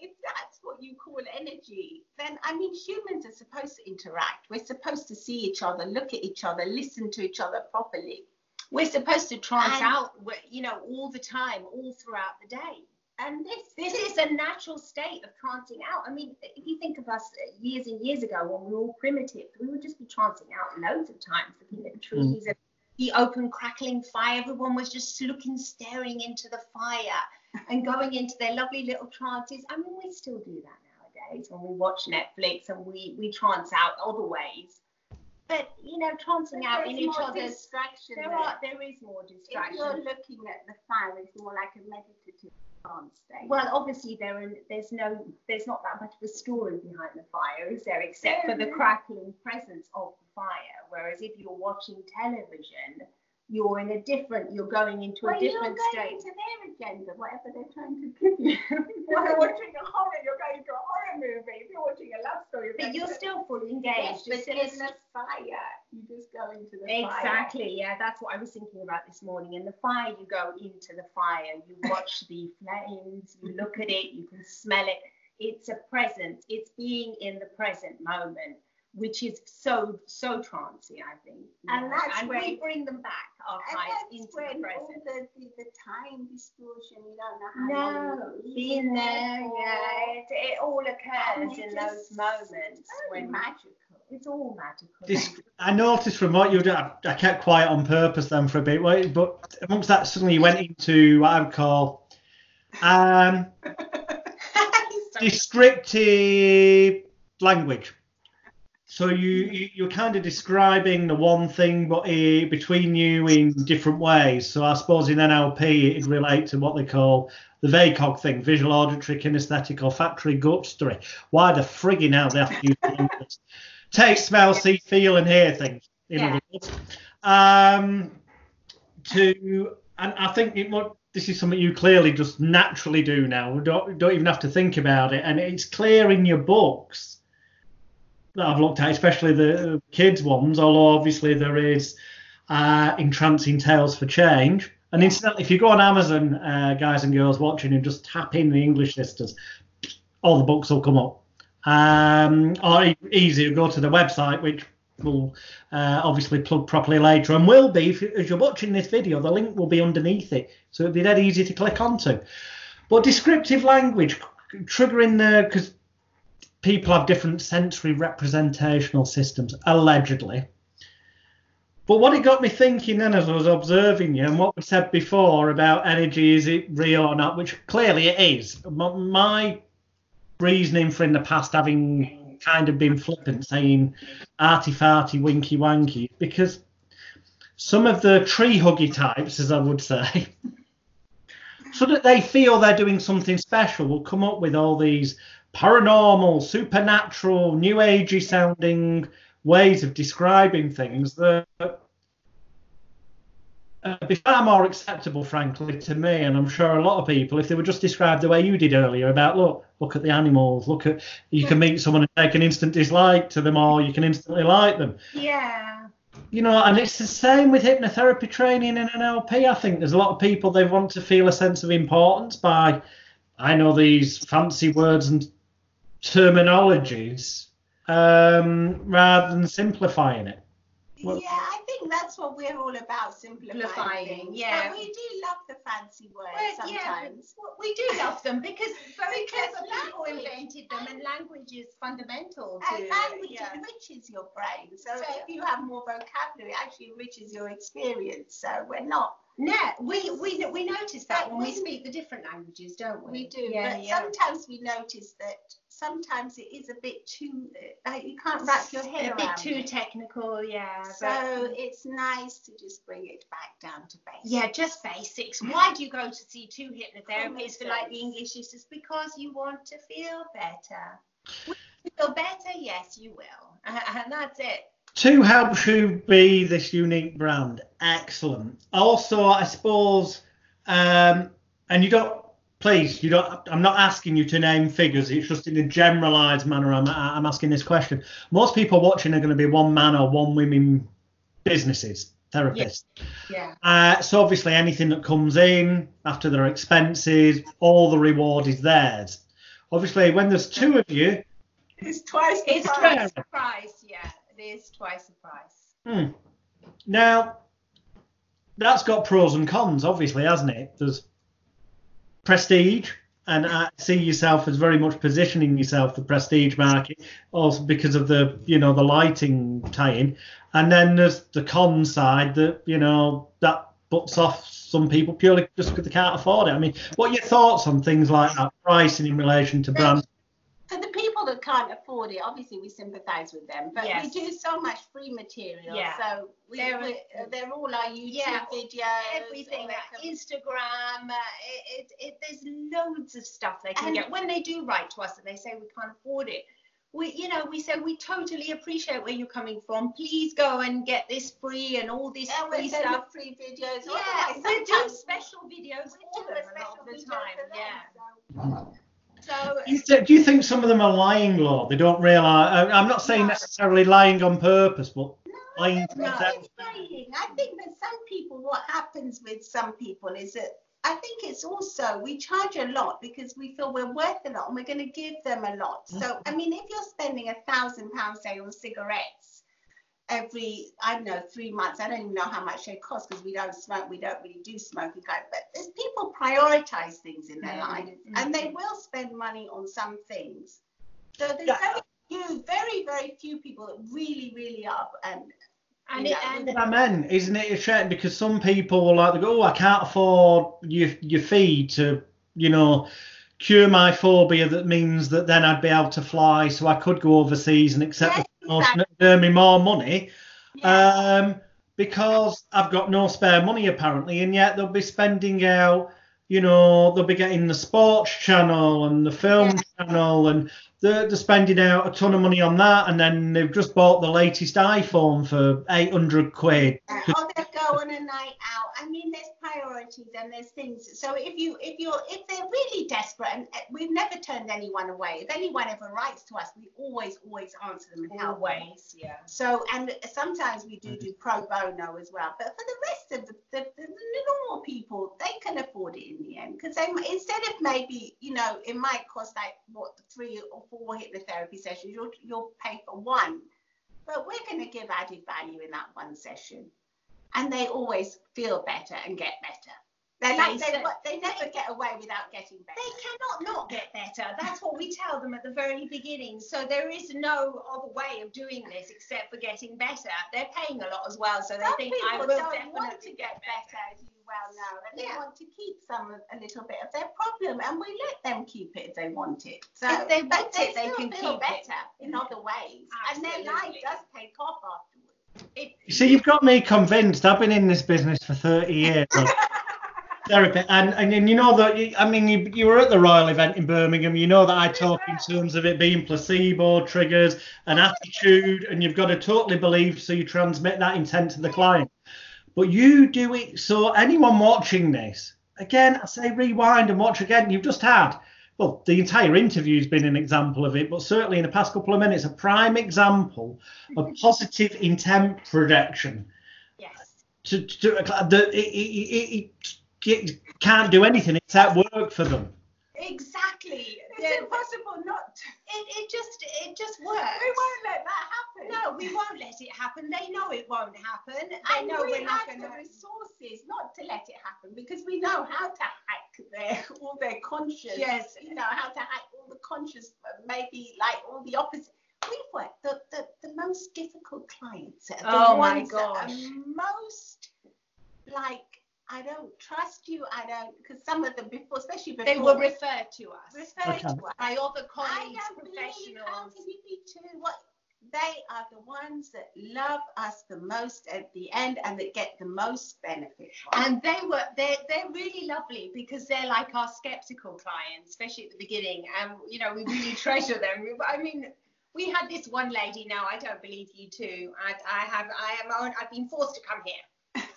if that's what you call energy, then I mean, humans are supposed to interact. We're supposed to see each other, look at each other, listen to each other properly. We're supposed to trance out, all the time, all throughout the day. And this is a natural state of trancing out. I mean, if you think of us years and years ago when we were all primitive, we would just be trancing out loads of times, looking at the trees and the open crackling fire. Everyone was just staring into the fire and going into their lovely little trances. I mean, we still do that nowadays when we watch Netflix and we trance out other ways. But, trancing out in each other's distraction. There is more distraction. If you're looking at the fire, it's more like a meditative. Well, obviously there's not that much of a story behind the fire, is there? Except for the crackling presence of the fire. Whereas if you're watching television, you're going into a different state. Into their agenda, whatever they're trying to give you. If you're watching a horror, you're going to a horror movie. If you're watching a love story, you're still fully engaged. Yes, but in the fire, you just go into the fire. Exactly, yeah, that's what I was thinking about this morning. In the fire, you go into the fire. You watch the flames, you look at it, you can smell it. It's a presence. It's being in the present moment, which is so trancy, I think. And that's where we bring them back, our eyes into the present. All the time distortion, you don't know how long being there, it all occurs in those moments. It's all magical. I noticed from what you were doing, I kept quiet on purpose then for a bit, but amongst that, suddenly you went into what I would call descriptive language. So you're kind of describing the one thing, but between you in different ways. So I suppose in NLP, it relates to what they call the VACOG thing, visual, auditory, kinesthetic, olfactory, gustatory. Why the frigging hell they have to use language? Taste, smell, see, feel, and hear things. And I think this is something you clearly just naturally do now. We don't even have to think about it, and it's clear in your books that I've looked at, especially the kids' ones, although obviously there is Entrancing Tales for Change. And incidentally, if you go on Amazon, guys and girls watching, and just tap in The English Sisters, all the books will come up. Or easier, go to the website, which we'll obviously plug properly later, and will be, as you're watching this video, the link will be underneath it, so it'll be dead easy to click onto. But descriptive language, triggering the... because people have different sensory representational systems, allegedly. But what it got me thinking then as I was observing you, and what we said before about energy, is it real or not, which clearly it is. My reasoning for in the past having kind of been flippant, saying arty-farty, winky-wanky, because some of the tree-huggy types, as I would say, so that they feel they're doing something special, will come up with all these paranormal, supernatural, new agey sounding ways of describing things that would be far more acceptable, frankly, to me, and I'm sure a lot of people, if they were just described the way you did earlier about, look at the animals, look at, you can meet someone and take an instant dislike to them, or you can instantly like them. Yeah. You know, and it's the same with hypnotherapy training and NLP. I think there's a lot of people, they want to feel a sense of importance by, I know these fancy words and terminologies, rather than simplifying it. Well, yeah, I think that's what we're all about, simplifying. Yeah. But we do love the fancy words sometimes. Yeah, we do love them because people invented them, and language is fundamental to language enriches your brain. So if you have more vocabulary, it actually enriches your experience. So we're not. No, we notice that when we speak the different languages, don't we? We do, but sometimes we notice that sometimes it is a bit too, like you can't wrap your head around it. A bit too technical, yeah. So it's nice to just bring it back down to basics. Yeah, just basics. Why do you go to see two hypnotherapists for like the English Sisters? Because you want to feel better. Will you feel better? Yes, you will. And that's it. To help you be this unique brand. Excellent. Also, I suppose, and you don't, please, you don't, I'm not asking you to name figures. It's just in a generalised manner I'm asking this question. Most people watching are going to be one man or one women businesses, therapists. Yeah. So obviously anything that comes in after their expenses, all the reward is theirs. Obviously, when there's two of you, it's twice the price. It's twice the price, yeah. Is twice the price. Now that's got pros and cons, obviously, hasn't it? There's prestige, and I see yourself as very much positioning yourself the prestige market, also because of the, you know, the lighting tie-in. And then there's the con side that, you know, that butts off some people purely just because they can't afford it. I mean, what are your thoughts on things like that, pricing in relation to brands? And the people that can't afford it, obviously we sympathise with them, but we do so much free material, so they're all our YouTube videos, everything, Instagram, there's loads of stuff they can get. When they do write to us and they say we can't afford it, we say we totally appreciate where you're coming from. Please go and get this free and all this free stuff. Free videos. Yeah, we do special videos all the time. Yeah. So, do you think some of them are lying, Lord? They don't realise. I'm not saying necessarily lying on purpose, but lying to themselves. I think that some people, what happens with some people is that I think it's also we charge a lot because we feel we're worth a lot and we're going to give them a lot. So, I mean, if you're spending £1,000, say, on cigarettes every, I don't know, 3 months, I don't even know how much they cost because we don't smoke, we don't really do smoking, but there's people prioritise things in their life and they will spend money on some things. So there's very, very few people that really, really are. And isn't it a shame? Because some people will like, they go, oh, I can't afford your fee to, you know, cure my phobia. That means that then I'd be able to fly, so I could go overseas and accept the promotion and earn me more money because I've got no spare money apparently, and yet they'll be spending out, you know, they'll be getting the sports channel and the film channel, and they're spending out a ton of money on that, and then they've just bought the latest iPhone for 800 quid. Or they'll go on a night out. I mean, there's priorities and there's things. So if they're really desperate, and we've never turned anyone away. If anyone ever writes to us, we always answer them in our ways. Yeah. So, and sometimes we do pro bono as well. But for the rest of the normal people, they can afford it in the end, because they, instead of maybe, you know, it might cost like what, 3 or 4 hypnotherapy sessions, you'll pay for one, but we're going to give added value in that one session, and they always feel better and get better. They never get away without getting better. They cannot not get better. That's what we tell them at the very beginning. So there is no other way of doing this except for getting better. They're paying a lot as well, so they think I will definitely want to get better, as you well know, and they want to keep a little bit of their problem, and we let them keep it if they want it. So if they want it, they can feel better in other ways. Absolutely. And their life does take off afterwards. So you've got me convinced. I've been in this business for 30 years. Therapy, and you know that you were at the Royal event in Birmingham. You know that I talk in terms of it being placebo, triggers and attitude, and you've got to totally believe, so you transmit that intent to the client. But you do it, so anyone watching this, again, I say rewind and watch again. You've just had, well, the entire interview's been an example of it, but certainly in the past couple of minutes, a prime example of positive intent projection. Yes. It can't do anything, it's at work for them. Exactly. It's impossible not to. It just works. We won't let that happen. No, we won't let it happen. They know it won't happen. I know we're not going to have the resources not to let it happen, because we know how to hack all their conscious. Yes. You know how to hack all the conscious, maybe like all the opposite. We've worked the most difficult clients. Oh my gosh. That are most like, I don't trust you, I don't, because some of them before, especially before. They were referred to us. By other colleagues, professionals. How can you be too? They are the ones that love us the most at the end and that get the most benefit from. And they're really lovely, because they're like our skeptical clients, especially at the beginning. And, you know, we really treasure them. We had this one lady, now I don't believe you two. I've been forced to come here.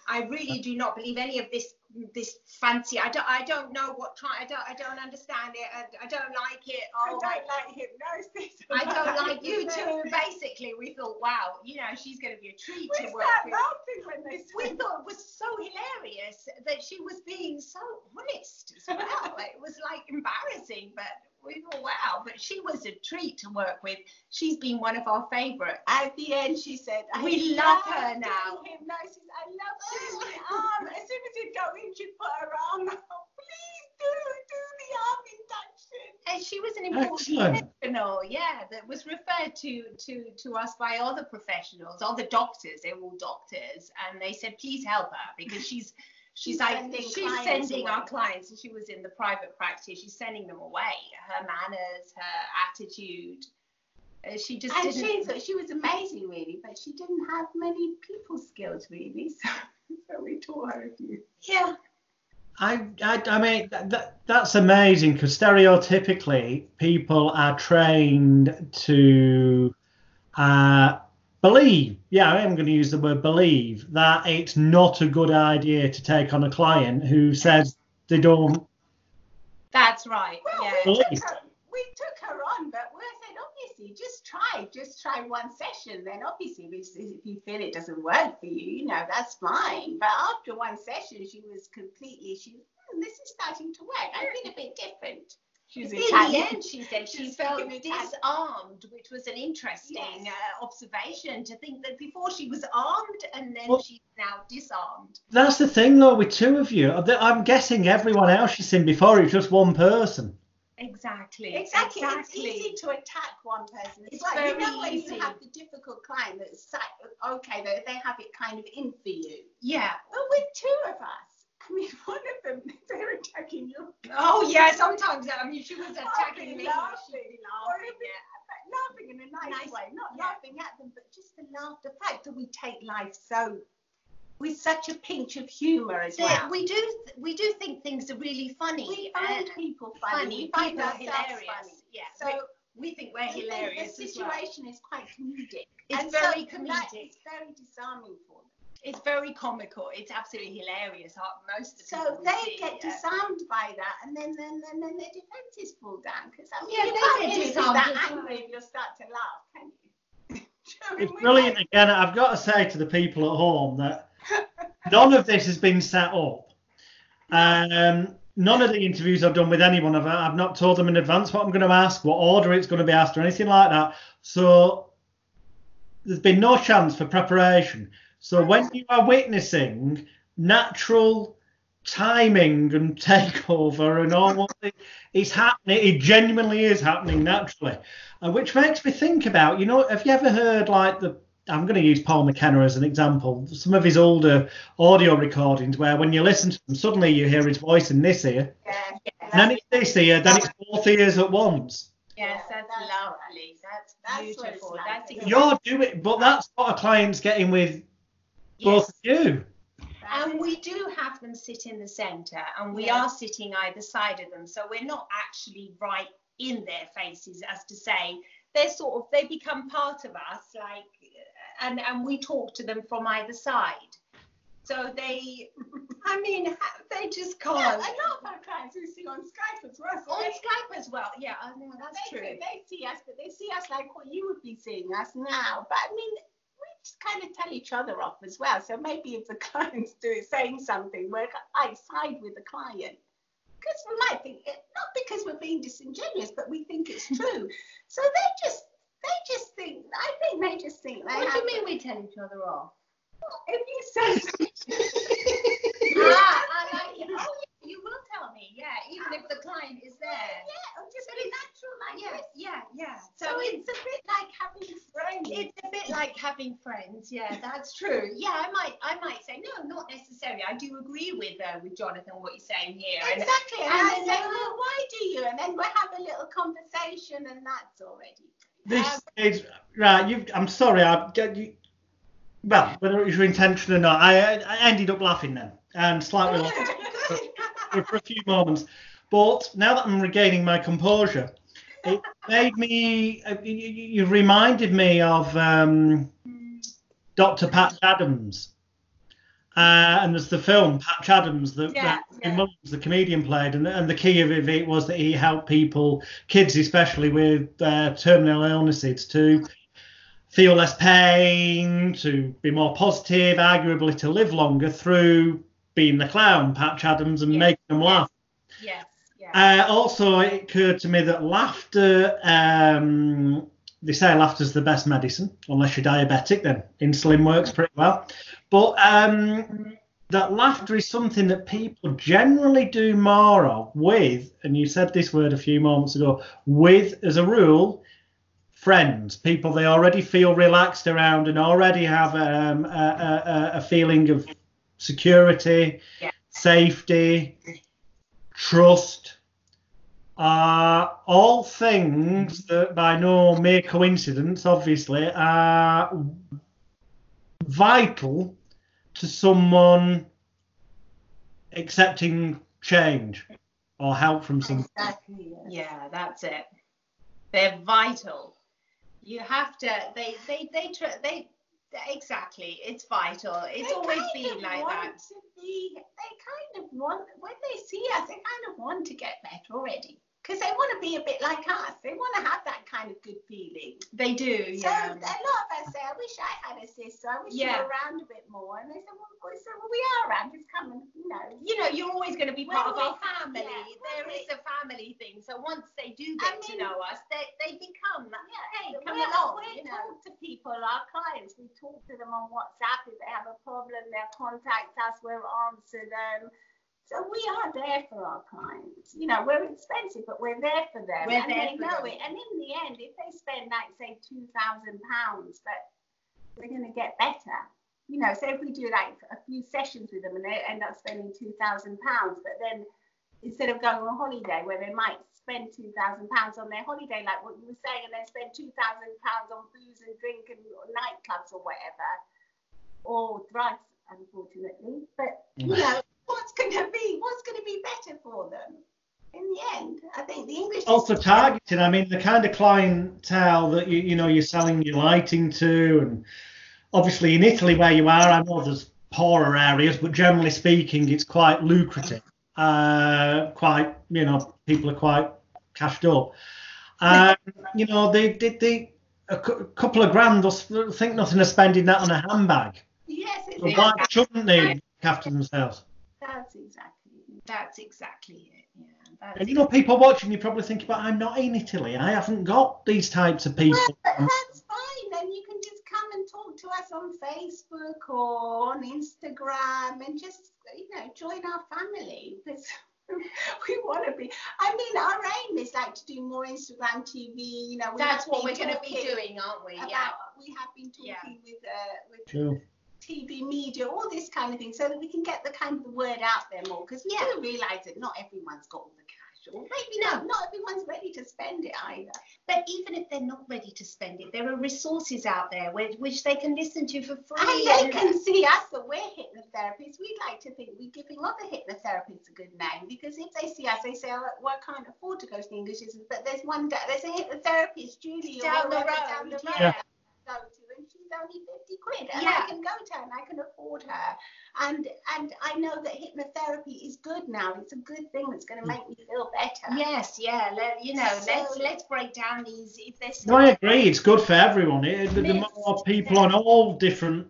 I really do not believe any of this fancy. I don't know what. I don't understand it. I don't like it. Oh, I don't like hypnosis. I don't like you two. Basically, we thought, wow, you know, she's going to be a treat to work with. We thought it was so hilarious that she was being so honest as well. It was like embarrassing, but we thought, wow. But she was a treat to work with. She's been one of our favourites. At the end, she said, "We love her now." Hypnosis. I love. As soon as he'd go in, she'd put her arm out. Please do the arm induction. And she was an important professional, that was referred to us by other professionals, other doctors. They were all doctors, and they said, "Please help her," because she's sending our clients. And she was in the private practice. She's sending them away. Her manners, her attitude. She was amazing, really, but she didn't have many people skills, really. So we taught her a few. Yeah. I mean, that's amazing, because stereotypically people are trained to believe. Yeah, I am going to use the word believe, that it's not a good idea to take on a client who says they don't. That's right. Well, yeah. We took her on, but we said, obviously, just try one session. Then obviously, if you feel it doesn't work for you, you know, that's fine. But after one session, this is starting to work. I feel a bit different. In the end, she said she felt disarmed, which was an interesting observation, to think that before she was armed and then she's now disarmed. That's the thing, though, with two of you. I'm guessing everyone else she's seen before is just one person. Exactly. It's easy to attack one person. It's like, very easy. When you have the difficult client that's like, okay, they have it kind of in for you. Yeah. Well, with two of us, one of them, they're attacking you. Oh, yeah, sometimes. She was attacking me. Laughing in a nice way. Not laughing at them, but just the fact that we take life so... with such a pinch of humour as well. We do think things are really funny. We find people funny. We find ourselves hilarious. Funny. Yeah. So we think we're hilarious. The situation is quite comedic. It's very comedic. It's very disarming for them. It's very comical. It's absolutely hilarious. Most of the people get disarmed by that, and then their defences fall down, because you can't be that angry and you'll start to laugh, can you? It's brilliant. Again, I've got to say to the people at home that none of this has been set up. None of the interviews I've done with anyone, I've not told them in advance what I'm going to ask, what order it's going to be asked, or anything like that. So there's been no chance for preparation. So when you are witnessing natural timing and takeover and all what is happening. It genuinely is happening naturally, which makes me think about, you know, have you ever heard, like, I'm going to use Paul McKenna as an example, some of his older audio recordings where when you listen to them, suddenly you hear his voice in this ear, and then it's this ear, then it's both ears at once. Yes, that's lovely. That's beautiful. What it's like. You're doing, but that's what our client's getting with both of you. And we do have them sit in the centre, and we are sitting either side of them, so we're not actually right in their faces, as to say, they're sort of, they become part of us, like, and we talk to them from either side. So they, I mean, they just can't. Yeah, a lot of our clients we see on Skype as well. On Skype as well, yeah, I know, that's true. They see us, but they see us like what you would be seeing us now. But I mean, we just kind of tell each other off as well. So maybe if the client's saying something, we're I side with the client. Because we might think, not because we're being disingenuous, but we think it's true. So they just think. What do you mean we tell each other off? If you say you will tell me, even if the client is there. Yeah, or just be natural like this. Yeah. So it's a bit like having friends. It's a bit like having friends, yeah, that's true. Yeah, I might say, no, not necessarily. I do agree with Jonathan what you're saying here. Exactly. And I say, well, why do you? And then we'll have a little conversation, and that's already. This is right, I'm sorry, well, whether it was your intention or not, I ended up laughing then and slightly laughing for a few moments. But now that I'm regaining my composure, it made me, you reminded me of Dr. Patch Adams. And there's the film Patch Adams that Mullins, the comedian, played. And the key of it was that he helped people, kids especially, with terminal illnesses to feel less pain, to be more positive, arguably to live longer through being the clown, Patch Adams, and making them laugh. Yes. Yes. Also, it occurred to me that laughter, they say laughter's the best medicine, unless you're diabetic, then insulin works pretty well. But that laughter is something that people generally do more of with, and you said this word a few moments ago, with, as a rule, friends, people they already feel relaxed around and already have a feeling of security, safety, trust, are all things that by no mere coincidence, obviously, are vital to someone accepting change or help from someone. Exactly. Yeah, that's it. They're vital. You have to, exactly, it's vital. It's always been like that. They kind of want, when they see us, they kind of want to get better already. Because they want to be a bit like us. They want to have that kind of good feeling. They do, yeah. So a lot of us say, I wish I had a sister. I wish you were around a bit more. And they say, well, we are around. Just come and, you know, you're always going to be part of our family. Yeah, there is a family thing. So once they do get to know us, they become, hey, come along. We talk to people, our clients. We talk to them on WhatsApp. If they have a problem, they'll contact us. We'll answer them. So we are there for our clients. You know, we're expensive, but we're there for them. We're and there they for know them. It. And in the end, if they spend, like, say, £2,000, but they're going to get better. You know, so if we do, like, a few sessions with them and they end up spending £2,000, but then instead of going on holiday where they might spend £2,000 on their holiday, like what you were saying, and then spend £2,000 on booze and drink and nightclubs or whatever, or drugs, unfortunately, but, you know, what's going to be better for them in the end? I think the English also targeting. I mean, the kind of clientele that you know you're selling your lighting to, and obviously in Italy where you are, I know there's poorer areas, but generally speaking, it's quite lucrative. Quite, you know, people are quite cashed up. You know, they a couple of grand, I think nothing of spending that on a handbag. Yes, it's so why shouldn't they look after themselves? That's exactly it. Yeah. And you know, people watching, you probably think about, I'm not in Italy. I haven't got these types of people. But that's fine. Then you can just come and talk to us on Facebook or on Instagram, and just, you know, join our family, because we want to be, I mean, our aim is like to do more Instagram TV, you know. That's what we're going to be doing, aren't we? Yeah. We have been talking with True. TV media, all this kind of thing, so that we can get the kind of the word out there more, because we do realise that not everyone's got all the cash. Or maybe not everyone's ready to spend it either. But even if they're not ready to spend it, there are resources out there which they can listen to for free. And they can see us that we're hypnotherapists. We'd like to think we're giving other hypnotherapists a good name, because if they see us, they say, oh, well, I can't afford to go to the English Sisters, but there's one, there's a hypnotherapist, Julie, down the road. Yeah. Go to, and she's only 50 quid and I can go to her and I can afford her, and I know that hypnotherapy is good now. It's a good thing that's going to make me feel better. Yes, yeah, let's break down these, if there's no, I agree, it's good for everyone. The more people on all different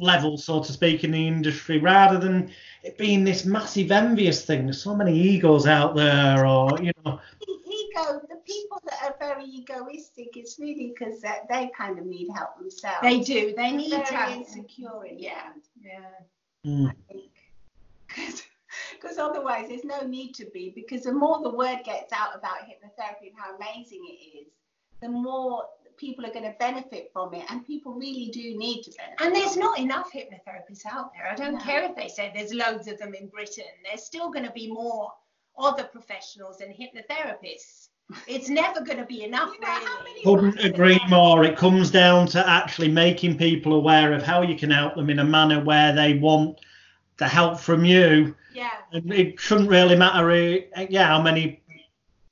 levels, so to speak, in the industry, rather than it being this massive envious thing. There's so many egos out there, or you know, the people that are very egoistic, is really because they kind of need help themselves. They do. They need help. Very insecure in the end. Yeah. I think. Because otherwise there's no need to be, because the more the word gets out about hypnotherapy and how amazing it is, the more people are going to benefit from it, and people really do need to benefit. And there's not enough hypnotherapists out there. I don't care if they say there's loads of them in Britain. There's still going to be more other professionals and hypnotherapists. It's never going to be enough, really. Couldn't agree more. It comes down to actually making people aware of how you can help them in a manner where they want the help from you. Yeah. And it shouldn't really matter how many.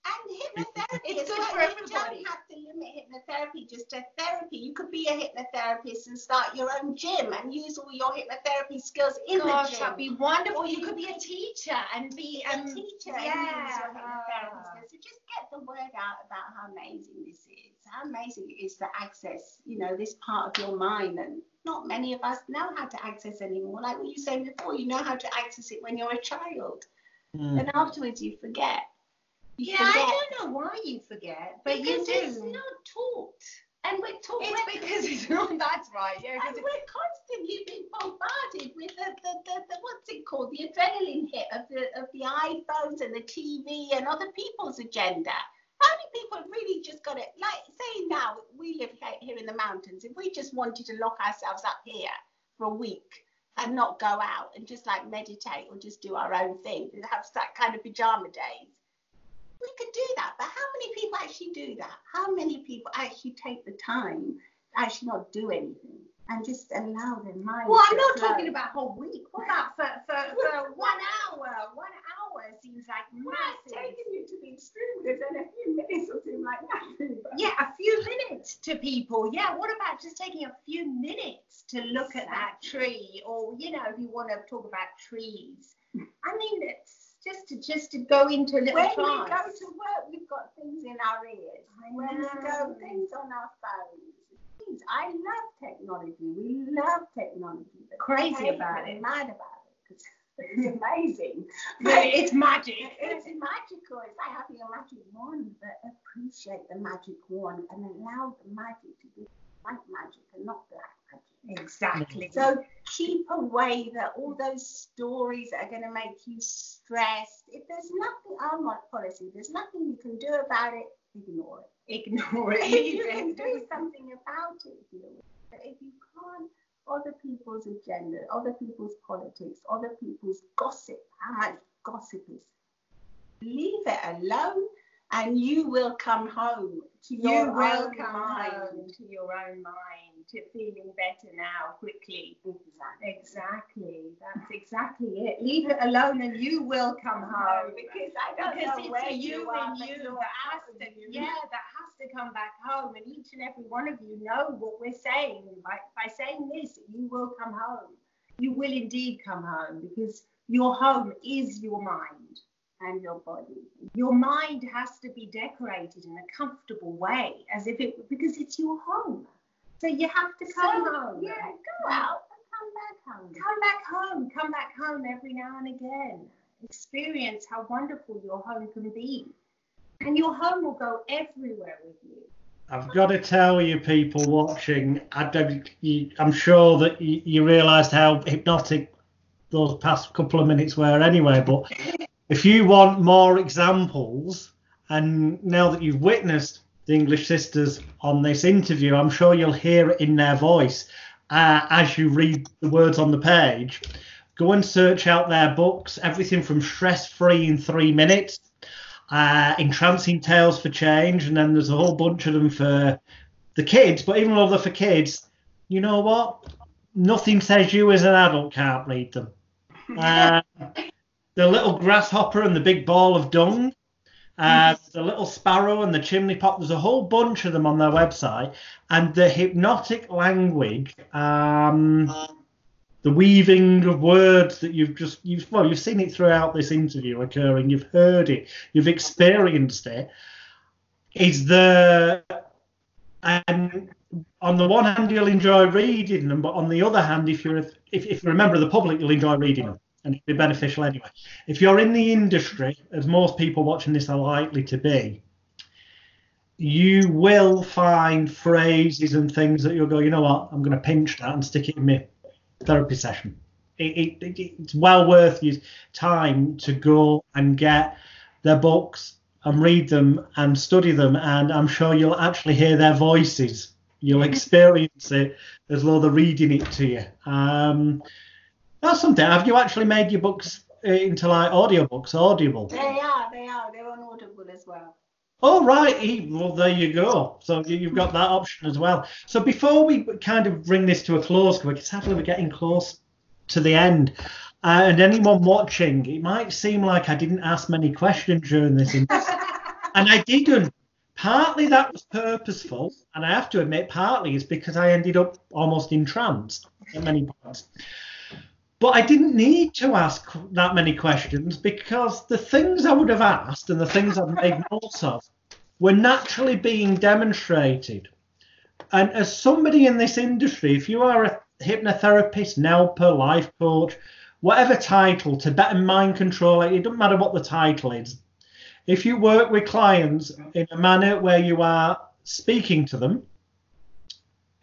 And hypnotherapy, it's good for everybody. You don't have to limit hypnotherapy just to therapy. You could be a hypnotherapist and start your own gym and use all your hypnotherapy skills in the gym. That'd be wonderful. Or you could be a teacher and be a teacher. Yeah. Use your hypnotherapy skills. So just get the word out about how amazing this is. How amazing it is to access, you know, this part of your mind, and not many of us know how to access anymore. Like what you said before, you know how to access it when you're a child, and afterwards you forget. I don't know why you forget, but because you do. It's not taught, and we're taught. It's because it's not. That's right. Yeah, and we're constantly being bombarded with the what's it called, the adrenaline hit of the iPhones and the TV and other people's agenda. How many people have really just got it? Like, say now we live here in the mountains. If we just wanted to lock ourselves up here for a week and not go out and just like meditate or just do our own thing and have that kind of pajama days, we could do that. But how many people actually do that? How many people actually take the time to actually not do anything and just allow their mind? Well, I'm not talking about a whole week. What about for 1 hour? 1 hour seems like massive. Taking you to the extreme, and a few minutes will seem like nothing. Yeah, a few minutes to people. Yeah, what about just taking a few minutes to look at that tree? Or, you know, if you want to talk about trees. I mean, it's just to go into a little trance. When we go to work, we've got things in our ears. When we go, things on our phones. I love technology. We love technology. Crazy about it. Mad about it. It's amazing. It's magic. It's magical. It's like having a magic wand, but appreciate the magic wand and allow the magic to be white magic and not black magic. Exactly. So keep away all those stories that are going to make you stressed. If there's nothing, our policy, there's nothing you can do about it, ignore it. Ignore it. If you can do something about it, deal with it. But if you can't, other people's agenda, other people's politics, other people's gossip, how much gossip is, leave it alone. And you will come home to your own mind, to feeling better now, quickly. Exactly. That's exactly it. Leave it alone, and you will come home. Because that has to come back home. And each and every one of you know what we're saying by saying this. You will come home. You will indeed come home, because your home is your mind and your body. Your mind has to be decorated in a comfortable way, because it's your home. So you have to come home. Yeah, go out and come back home. Come back home every now and again. Experience how wonderful your home can be. And your home will go everywhere with you. I've got to tell you, people watching, I'm sure that you realised how hypnotic those past couple of minutes were anyway, but if you want more examples, and now that you've witnessed the English Sisters on this interview, I'm sure you'll hear it in their voice as you read the words on the page. Go and search out their books, everything from Stress-Free in 3 Minutes, Entrancing Tales for Change, and then there's a whole bunch of them for the kids. But even though they're for kids, you know what? Nothing says you as an adult can't read them. The Little Grasshopper and the Big Ball of Dung, The Little Sparrow and the Chimney Pot. There's a whole bunch of them on their website. And the hypnotic language, the weaving of words that you've seen it throughout this interview occurring. You've heard it. You've experienced it. And on the one hand, you'll enjoy reading them, but on the other hand, if you're a member of the public, you'll enjoy reading them, and it'll be beneficial anyway. If you're in the industry, as most people watching this are likely to be, you will find phrases and things that you'll go, you know what, I'm going to pinch that and stick it in my therapy session. It's well worth your time to go and get their books and read them and study them, and I'm sure you'll actually hear their voices. You'll experience it as though they're reading it to you. That's something. Have you actually made your books into like audiobooks, Audible? They are. They're on Audible as well. Oh, right. Well, there you go. So you've got that option as well. So before we kind of bring this to a close, because sadly we're getting close to the end, and anyone watching, it might seem like I didn't ask many questions during this interview, and I didn't. Partly that was purposeful, and I have to admit, partly is because I ended up almost entranced at many points. But I didn't need to ask that many questions because the things I would have asked and the things I've made notes of were naturally being demonstrated. And as somebody in this industry, if you are a hypnotherapist, NLP, life coach, whatever title, Tibetan mind control, it doesn't matter what the title is. If you work with clients in a manner where you are speaking to them,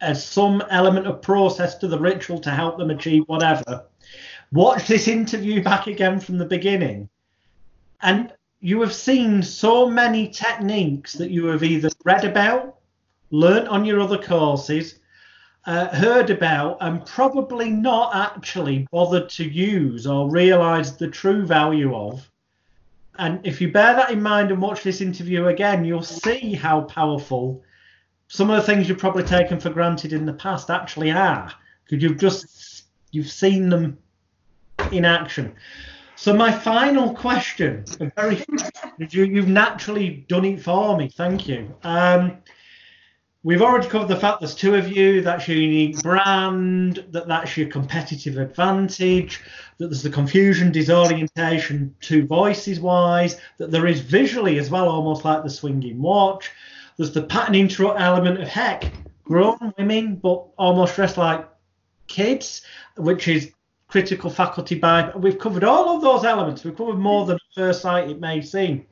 as some element of process to the ritual to help them achieve whatever, watch this interview back again from the beginning, and you have seen so many techniques that you have either read about, learnt on your other courses, heard about, and probably not actually bothered to use or realise the true value of. And if you bear that in mind and watch this interview again, you'll see how powerful some of the things you've probably taken for granted in the past actually are, because you've seen them in action. So my final question, you've naturally done it for me. Thank you. We've already covered the fact there's two of you, that's your unique brand, that's your competitive advantage, that there's the confusion, disorientation, two voices wise, that there is visually as well, almost like the swinging watch. There's the pattern interrupt element of, heck, grown women, but almost dressed like kids, which is critical faculty by. We've covered all of those elements. We've covered more than at first sight it may seem.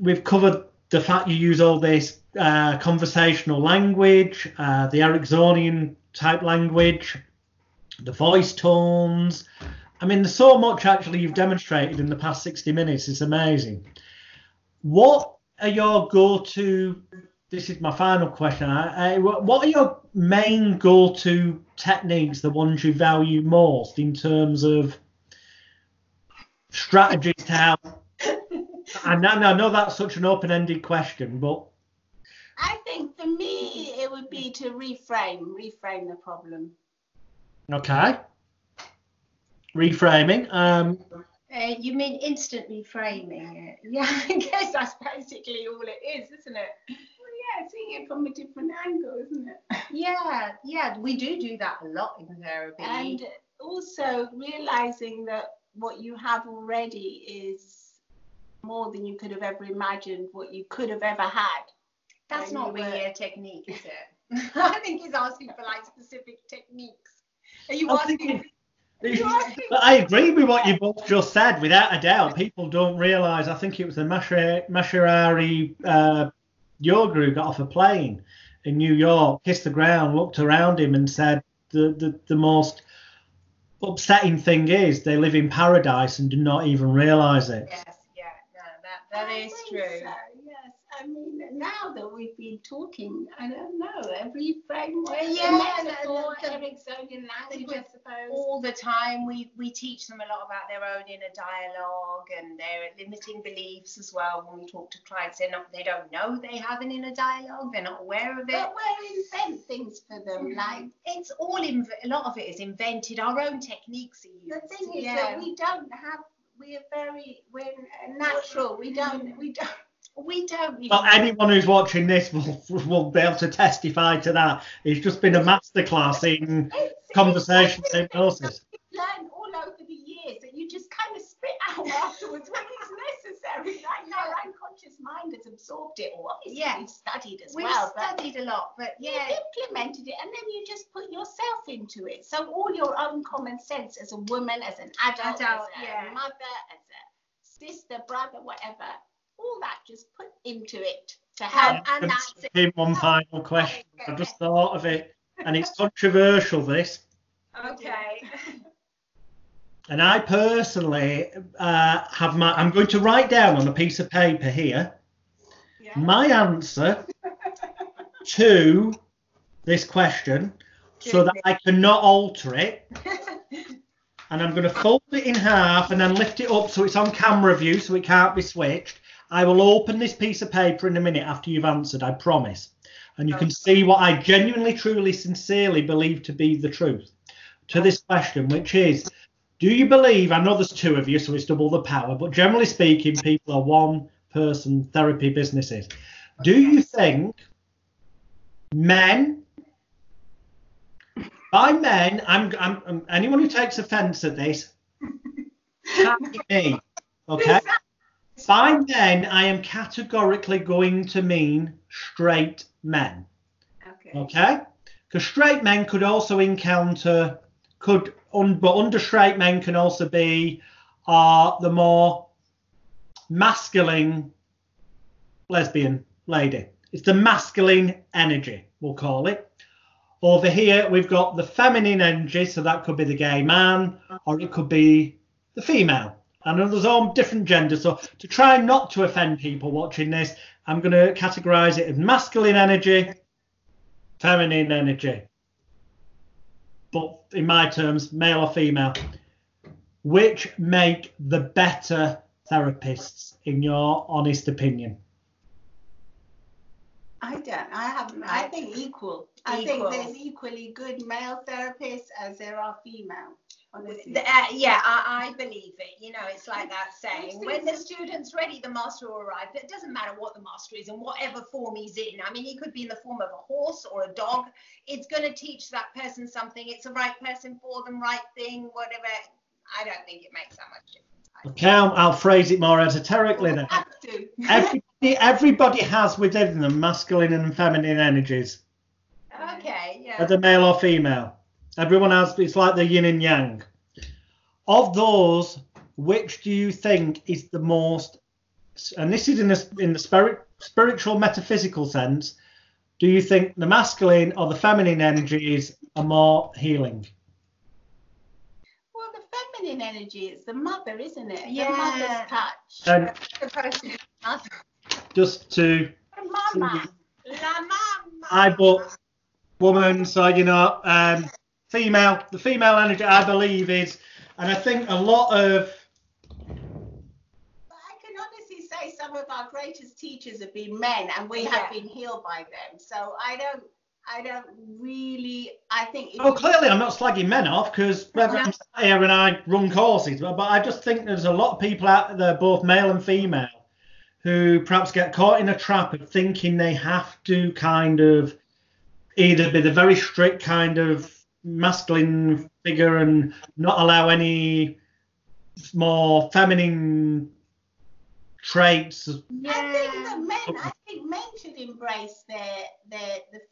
We've covered the fact you use all this conversational language, the Ericksonian type language, the voice tones. I mean, there's so much actually you've demonstrated in the past 60 minutes. It's amazing. What are your go-to, this is my final question, what are your main go-to techniques, the ones you value most in terms of strategies to help? And I know that's such an open-ended question, but I think for me it would be to reframe the problem. Okay, reframing. You mean instant reframing it? Yeah, I guess that's basically all it is, isn't it? Well, yeah, seeing it from a different angle, isn't it? Yeah, we do that a lot in therapy. And also realising that what you have already is more than you could have ever imagined, what you could have ever had. That's not really a technique, is it? I think he's asking for like specific techniques. Are you asking... But I agree with what you both just said, without a doubt. People don't realise, I think it was the Machiavelli your guru got off a plane in New York, kissed the ground, looked around him and said the most upsetting thing is they live in paradise and do not even realise it. Yes, yeah, no, that is true. So, yes, I mean, now that we've been talking, I don't know, every framework, Ericksonian language, I suppose. All the time, we teach them a lot about their own inner dialogue and their limiting beliefs as well. When we talk to clients, they don't know they have an inner dialogue, they're not aware of it. But we invent things for them, like it's all a lot of it is invented. Our own techniques. The thing is that we don't have. We're natural. We don't. Well, anyone who's watching this will be able to testify to that. It's just been a masterclass in conversation hypnosis. We've learned all over the years that you just kind of spit out afterwards when it's necessary. Like your unconscious mind has absorbed it all. Obviously, we've studied as well. We've studied a lot, but you've implemented it, and then you just put yourself into it. So all your own common sense as a woman, as an adult as a mother, as a sister, brother, whatever. All that just put into it to help. And that's it. One final question. I just thought of it, and it's controversial. This. Okay. And I personally have my. I'm going to write down on a piece of paper here my answer to this question, so that I cannot alter it. And I'm going to fold it in half and then lift it up so it's on camera view, so it can't be switched. I will open this piece of paper in a minute after you've answered, I promise. And you can see what I genuinely, truly, sincerely believe to be the truth to this question, which is, do you believe, I know there's two of you, so it's double the power, but generally speaking, people are one-person therapy businesses. Do you think men, by men, I'm anyone who takes offence at this, can't be me, okay? By men, I am categorically going to mean straight men. Okay? Because straight men could also encounter, but under straight men can also be the more masculine lesbian lady. It's the masculine energy, we'll call it. Over here, we've got the feminine energy, so that could be the gay man, or it could be the female. And there's all different genders, so to try not to offend people watching this, I'm going to categorise it as masculine energy, feminine energy, but in my terms, male or female, which make the better therapists, in your honest opinion? I think equal. I think there's equally good male therapists as there are female. I believe it. You know, it's like that saying, when the student's ready, the master will arrive. It doesn't matter what the master is and whatever form he's in. I mean, he could be in the form of a horse or a dog. It's going to teach that person something. It's the right person for them, right thing, whatever. I don't think it makes that much difference. Okay, I'll phrase it more esoterically then. Everybody has within them masculine and feminine energies. Okay, yeah. Whether male or female. Everyone has, it's like the yin and yang. Of those, which do you think is the most, and this is in the spiritual, metaphysical sense, do you think the masculine or the feminine energies are more healing? Energy, it's the mother, isn't it? Yeah, the mother's touch. Just to mama. La mama. I bought woman, so you know, female. The female energy, I believe, is, and I think a lot of. But I can honestly say some of our greatest teachers have been men, and we have been healed by them. So I don't really. I think. Oh, clearly, I'm not slagging men off because I'm sat here and I run courses, but I just think there's a lot of people out there, both male and female, who perhaps get caught in a trap of thinking they have to kind of either be the very strict kind of masculine figure and not allow any more feminine traits. Yeah. I think men should embrace the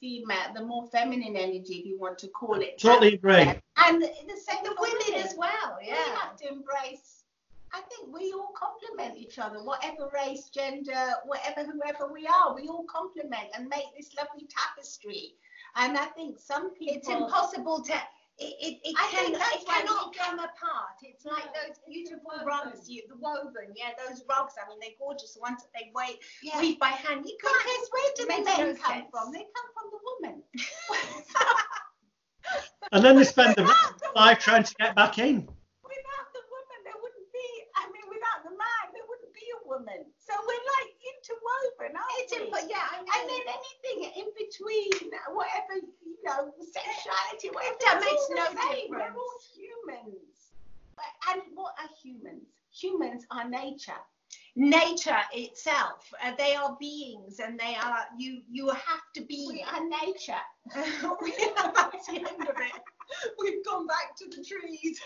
female, the more feminine energy, if you want to call it. Totally agree. And the same for women as well. Yeah. We have to embrace I think we all complement each other, whatever race, gender, whatever, whoever we are, we all complement and make this lovely tapestry. And I think some people... It's impossible to... It cannot come apart. It's like those beautiful rugs, those rugs. I mean, they're gorgeous. The ones that they weave by hand. You can't. Because where do the men come from? They come from the woman. And then they spend the rest of their life trying to get back in. Without the woman, there wouldn't be. I mean, without the man, there wouldn't be a woman. So we're like interwoven, aren't we? Yeah, I know. And then anything in between, whatever. Sexuality, whatever, that makes no difference. We're all humans. And what are humans? Humans are nature. Nature itself. They are beings, and they are you have to be. We are nature. That's the end of it. We've gone back to the trees.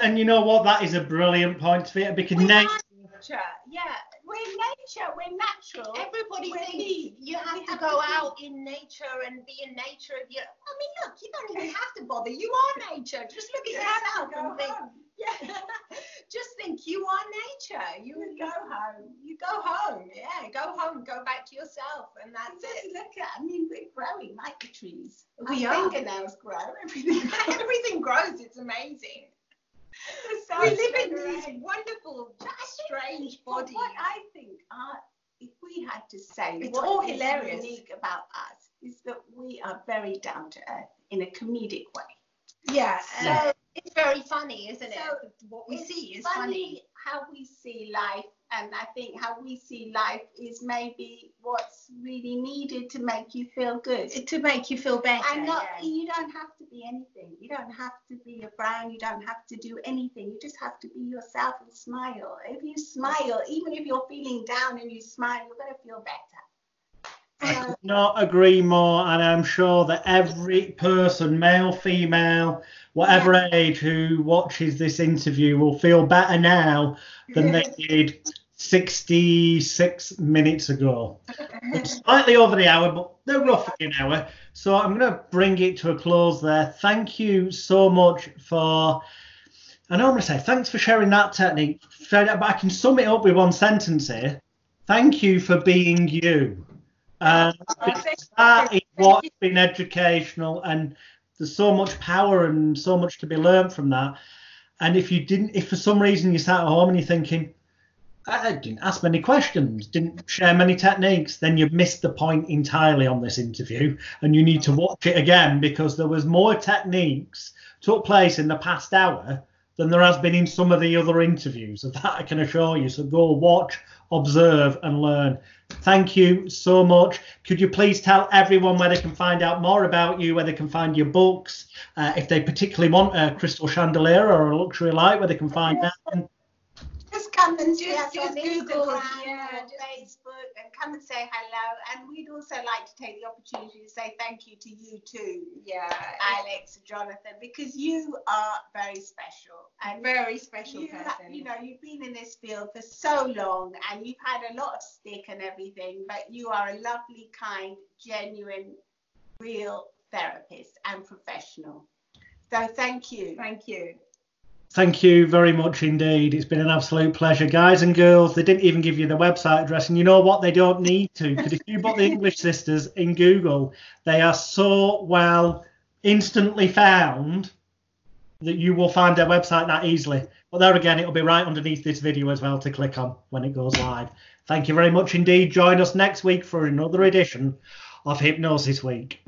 and you know what? That is a brilliant point, Fia, because nature. Yeah. We're nature, we're natural. Everybody thinks you have to go out in nature and be in nature. I mean, look, you don't even have to bother. You are nature. Just look at yourself and think. Yeah. Just think you are nature. You go home. You go home. Yeah, go home. Go back to yourself, and that's it. Look at. I mean, we're growing like the trees. Our fingernails grow. Everything grows. It's amazing. We live in these wonderful, strange bodies. What I think if we had to say, it's all hilarious. Unique about us is that we are very down to earth in a comedic way. Yeah, so it's very funny, isn't it? So what we see is funny. How we see life, and I think how we see life is maybe what's really needed to make you feel good, to make you feel better. And you don't have to be anything. You don't have to be a brown. You don't have to do anything. You just have to be yourself and smile. If you smile, even if you're feeling down and you smile, you're going to feel better. I could not agree more, and I'm sure that every person, male, female, whatever age, who watches this interview will feel better now than they did 66 minutes ago. Slightly over the hour, but they're roughly an hour. So I'm going to bring it to a close there. Thank you so much for... I know I'm going to say thanks for sharing that technique, but I can sum it up with one sentence here. Thank you for being you. That is what's been educational, and there's so much power and so much to be learned from that. And if for some reason you sat at home and you're thinking, I didn't ask many questions, didn't share many techniques, then you've missed the point entirely on this interview, and you need to watch it again, because there was more techniques took place in the past hour than there has been in some of the other interviews. Of that I can assure you. So go watch, observe and learn. Thank you so much. Could you please tell everyone where they can find out more about you, where they can find your books, if they particularly want a crystal chandelier or a luxury light, where they can find that? Just come and see us on Google, Facebook, and come and say hello. And we'd also like to take the opportunity to say thank you to you too, Alex and Jonathan, because you are very special. A very special person. You know, you've been in this field for so long, and you've had a lot of stick and everything, but you are a lovely, kind, genuine, real therapist and professional. So thank you. Thank you. Thank you very much indeed. It's been an absolute pleasure. Guys and girls, they didn't even give you the website address, and you know what? They don't need to, because if you put the English Sisters in Google, they are so well instantly found that you will find their website that easily. But there again, it'll be right underneath this video as well to click on when it goes live. Thank you very much indeed. Join us next week for another edition of Hypnosis Week.